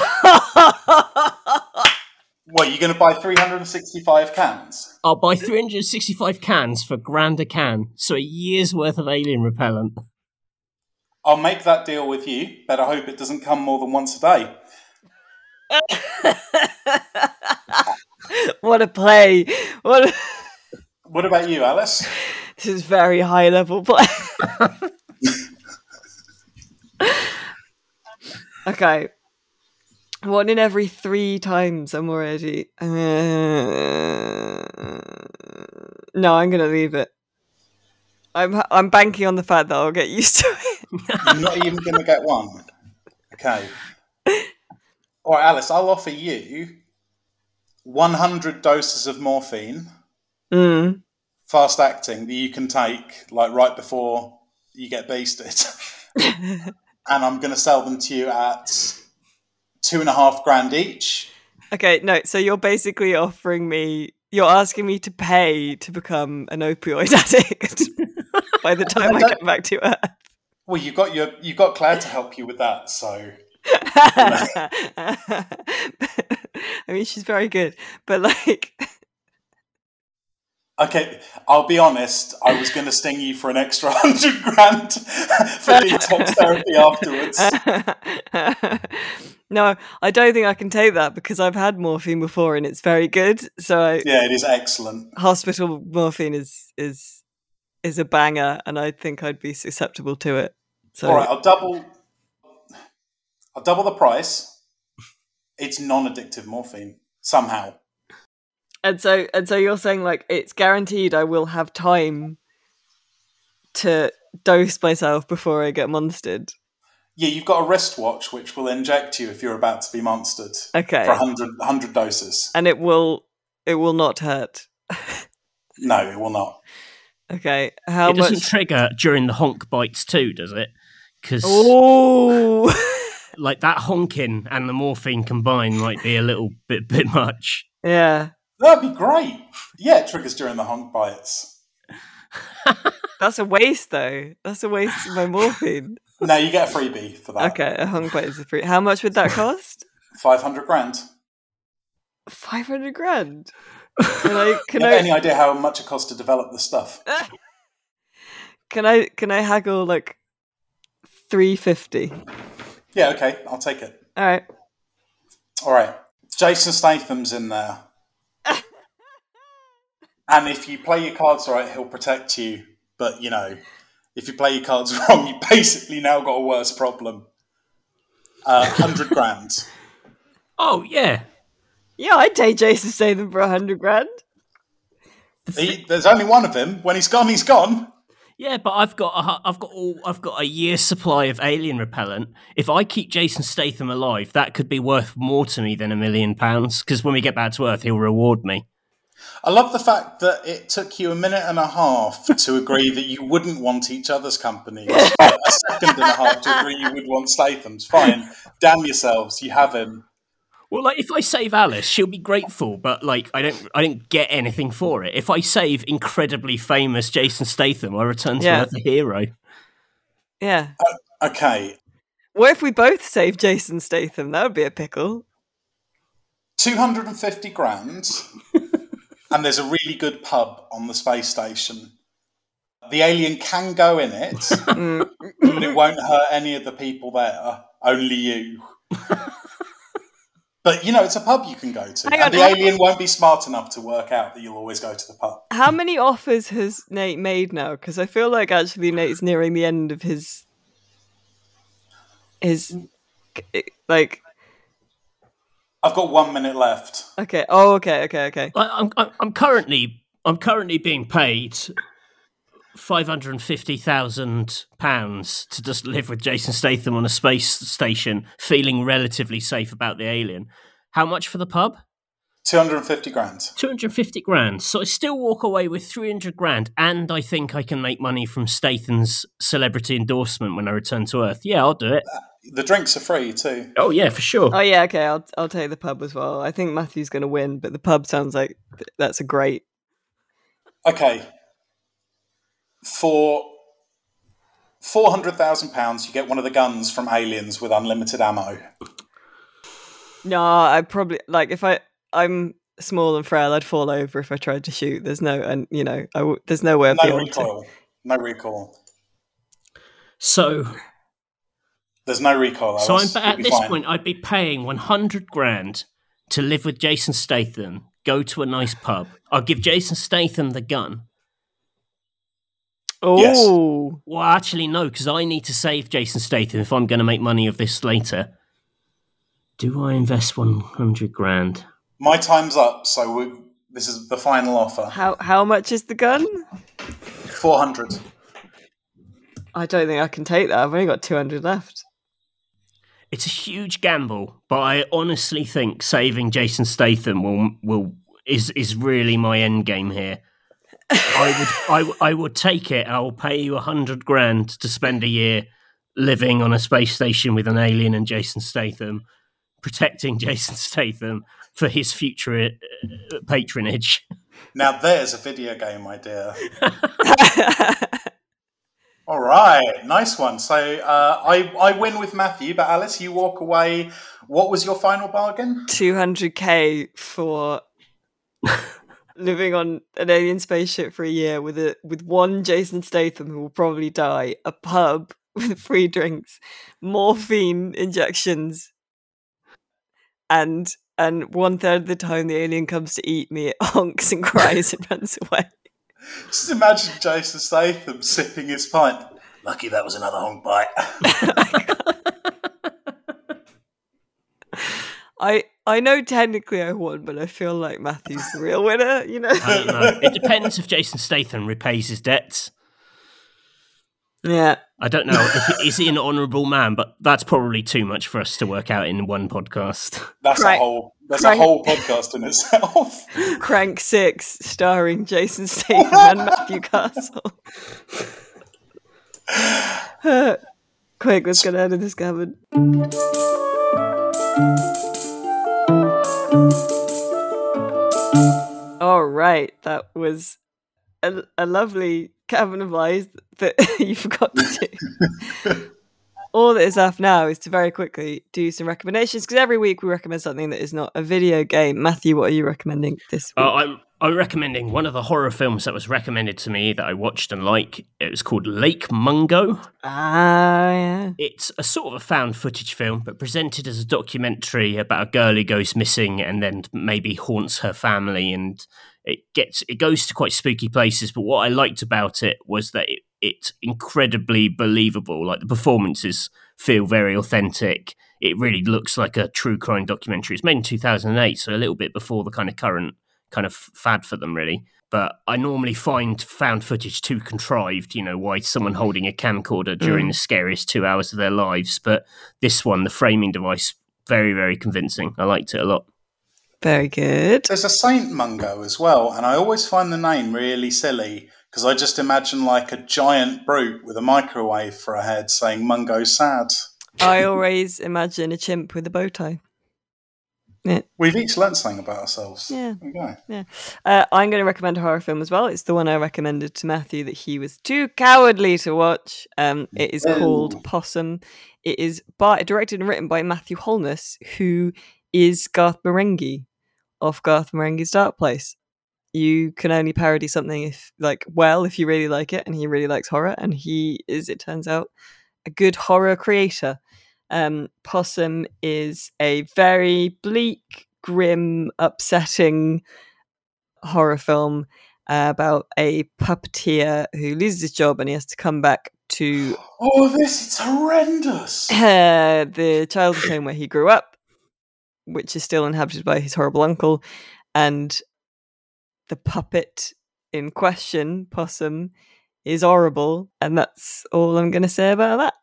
What, you're going to buy 365 cans? I'll buy 365 cans for £1,000 a can, so a year's worth of alien repellent. I'll make that deal with you. Better hope it doesn't come more than once a day. What a play. What about you, Alice? This is very high-level play. Okay. One in every 3 times I'm already... No, I'm going to leave it. I'm banking on the fact that I'll get used to it. You're not even going to get one? Okay. All right, Alice, I'll offer you 100 doses of morphine, fast acting, that you can take like right before you get beasted. And I'm going to sell them to you at $2,500 each. Okay, no, so you're basically offering me... You're asking me to pay to become an opioid addict by the time I get back to Earth. Well, you've got Claire to help you with that, so... I mean, she's very good, but like... Okay, I'll be honest, I was going to sting you for an extra $100,000 for detox therapy afterwards. No, I don't think I can take that because I've had morphine before and it's very good. Yeah, it is excellent. Hospital morphine is a banger and I think I'd be susceptible to it. So. All right, I'll double the price. It's non-addictive morphine, somehow. And so you're saying like it's guaranteed I will have time to dose myself before I get monstered. Yeah, you've got a wristwatch which will inject you if you're about to be monstered. Okay. For 100 doses. And it will not hurt. No, it will not. Okay. How much? It doesn't trigger during the honk bites too, does it? Because like that honking and the morphine combined might be a little bit much. Yeah. That'd be great. Yeah, it triggers during the honk bites. That's a waste, though. That's a waste of my morphine. No, you get a freebie for that. Okay, a honk bite is a freebie. How much would that cost? $500,000. $500,000? Can I have any idea how much it costs to develop the stuff? Can I haggle, like, $350? Yeah, okay, I'll take it. All right. Jason Statham's in there. And if you play your cards right, he'll protect you. But, you know, if you play your cards wrong, you basically now got a worse problem. $100,000. Oh, yeah. Yeah, I'd take Jason Statham for $100,000. There's only one of him. When he's gone, he's gone. Yeah, but I've got a year's supply of alien repellent. If I keep Jason Statham alive, that could be worth more to me than £1,000,000. Because when we get back to Earth, he'll reward me. I love the fact that it took you a minute and a half to agree that you wouldn't want each other's company. A second and a half to agree you would want Statham's. Fine. Damn yourselves. You have him. Well, like, if I save Alice, she'll be grateful, but like I don't get anything for it. If I save incredibly famous Jason Statham, I return to another hero. Yeah. Okay. What if we both save Jason Statham? That would be a pickle. $250,000. And there's a really good pub on the space station. The alien can go in it, but it won't hurt any of the people there, only you. But, you know, it's a pub you can go to. And the alien won't be smart enough to work out that you'll always go to the pub. How many offers has Nate made now? Because I feel like actually Nate's nearing the end of his like... I've got 1 minute left. Okay. Oh, okay. I'm currently being paid £550,000 to just live with Jason Statham on a space station, feeling relatively safe about the alien. How much for the pub? $250,000. $250,000. So I still walk away with $300,000, and I think I can make money from Statham's celebrity endorsement when I return to Earth. Yeah, I'll do it. The drinks are free too. Oh yeah, for sure. Oh yeah, okay. I'll take the pub as well. I think Matthew's going to win, but the pub sounds like that's a great. Okay. For £400,000, you get one of the guns from Aliens with unlimited ammo. No, I probably like I'm small and frail. I'd fall over if I tried to shoot. There's no, and you know, there's no way. No recoil. So. There's no recoil. So at this point, I'd be paying $100,000 to live with Jason Statham, go to a nice pub. I'll give Jason Statham the gun. Oh, yes. Well, actually, no, because I need to save Jason Statham if I'm going to make money of this later. Do I invest 100 grand? My time's up, so this is the final offer. How much is the gun? 400. I don't think I can take that. I've only got 200 left. It's a huge gamble, but I honestly think saving Jason Statham is really my end game here. I would take it. I'll pay you 100 grand to spend a year living on a space station with an alien and Jason Statham, protecting Jason Statham for his future patronage. Now there's a video game idea. All right, nice one. So I win with Matthew, but Alice, you walk away. What was your final bargain? 200k for living on an alien spaceship for a year with one Jason Statham who will probably die, a pub with free drinks, morphine injections, and 1/3 of the time the alien comes to eat me, it honks and cries and runs away. Just imagine Jason Statham sipping his pint. Lucky that was another honk bite. I know technically I won, but I feel like Matthew's the real winner, you know? I don't know. It depends if Jason Statham repays his debts. Yeah. I don't know. Is he an honourable man? But that's probably too much for us to work out in one podcast. That's right. A whole podcast in itself. Crank 6, starring Jason Statham and Matthew Castle. Quick, let's get out of this cabin. All right, that was a lovely Cavern of Lies that you forgot to do. All that is left now is to very quickly do some recommendations, because every week we recommend something that is not a video game. Matthew, what are you recommending this week? I'm recommending one of the horror films that was recommended to me that I watched and like. It was called Lake Mungo. Yeah. It's a sort of a found footage film, but presented as a documentary about a girl who goes missing and then maybe haunts her family, and it goes to quite spooky places. But what I liked about it was that it's incredibly believable. Like, the performances feel very authentic. It really looks like a true crime documentary. It's made in 2008, so a little bit before the current fad for them, really. But I normally find found footage too contrived, you know, why someone holding a camcorder during the scariest 2 hours of their lives. But this one, the framing device, very, very convincing. I liked it a lot. Very good. There's a Saint Mungo as well, and I always find the name really silly, because I just imagine like a giant brute with a microwave for a head saying Mungo sad. I always imagine a chimp with a bow tie. Yeah. We've each learned something about ourselves. Yeah. There we go. Yeah. I'm going to recommend a horror film as well. It's the one I recommended to Matthew that he was too cowardly to watch. It is called Possum. It is directed and written by Matthew Holness, who is Garth Marenghi of Garth Marenghi's Dark Place. You can only parody something if you really like it, and he really likes horror, and he is, it turns out, a good horror creator. Possum is a very bleak, grim, upsetting horror film about a puppeteer who loses his job and he has to come back to... Oh, this is horrendous! The childhood home where he grew up, which is still inhabited by his horrible uncle, and the puppet in question, Possum, is horrible, and that's all I'm going to say about that.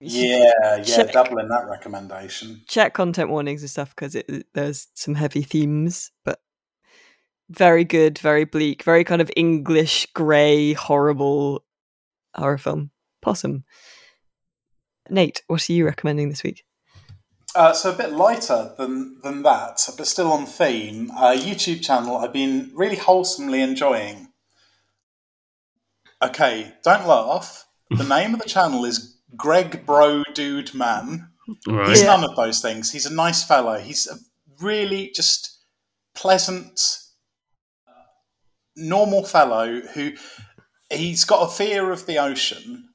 Yeah, doubling that recommendation. Check content warnings and stuff, because there's some heavy themes, but very good, very bleak, very kind of English, grey, horrible horror film. Possum. Nate, what are you recommending this week? So a bit lighter than that, but still on theme. A YouTube channel I've been really wholesomely enjoying. Okay, don't laugh. The name of the channel is Greg Bro Dude Man. Right. He's none of those things. He's a nice fellow. He's a really just pleasant, normal fellow who... He's got a fear of the ocean,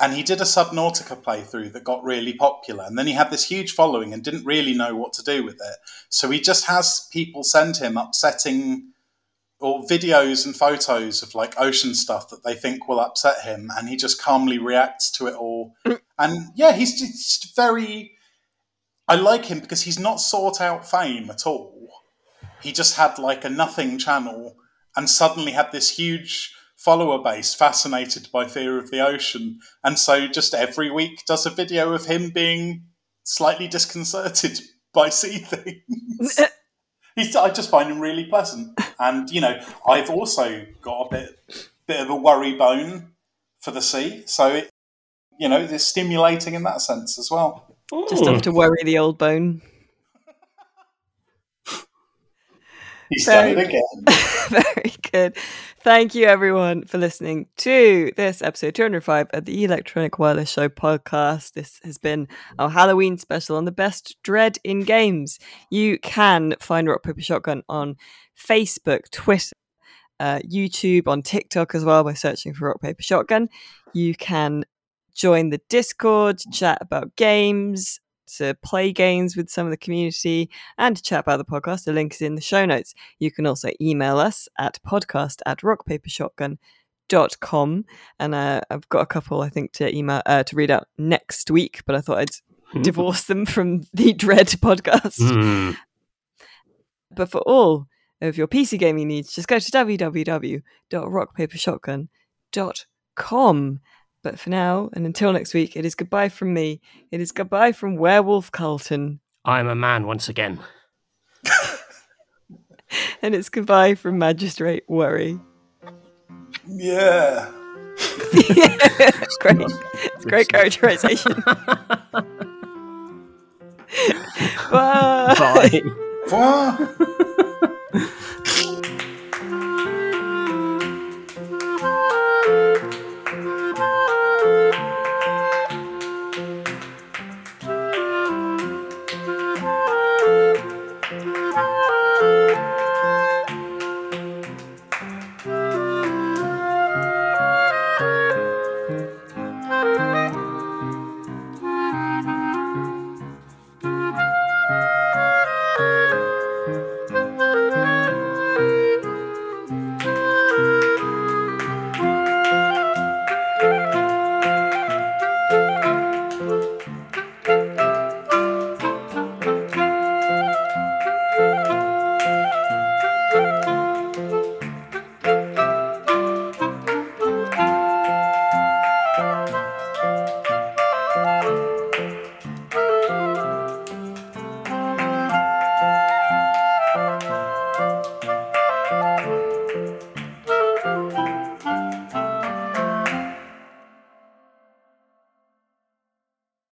and he did a Subnautica playthrough that got really popular. And then he had this huge following and didn't really know what to do with it. So he just has people send him upsetting or videos and photos of like ocean stuff that they think will upset him. And he just calmly reacts to it all. And yeah, he's just very I like him because he's not sought out fame at all. He just had like a nothing channel and suddenly had this huge follower base fascinated by Fear of the Ocean. And so just every week does a video of him being slightly disconcerted by sea things. I just find him really pleasant. And, you know, I've also got a bit of a worry bone for the sea. So, you know, it's stimulating in that sense as well. Ooh. Just have to worry the old bone. He's done it again. Very good. Thank you, everyone, for listening to this episode 205 of the Electronic Wireless Show podcast. This has been our Halloween special on the best Dredd in games. You can find Rock Paper Shotgun on Facebook, Twitter, YouTube, on TikTok as well by searching for Rock Paper Shotgun. You can join the Discord, chat about games, to play games with some of the community, and to chat about the podcast. The link is in the show notes. You can also email us at podcast@rockpapershotgun.com. And I've got a couple, I think, to email to read out next week, but I thought I'd divorce them from the Dredd podcast. But for all of your PC gaming needs, just go to www.rockpapershotgun.com. But for now, and until next week, it is goodbye from me. It is goodbye from Werewolf Carlton. I'm a man once again. And it's goodbye from Magistrate Worry. Yeah. It's great. It's great characterization. Bye. Bye. Bye.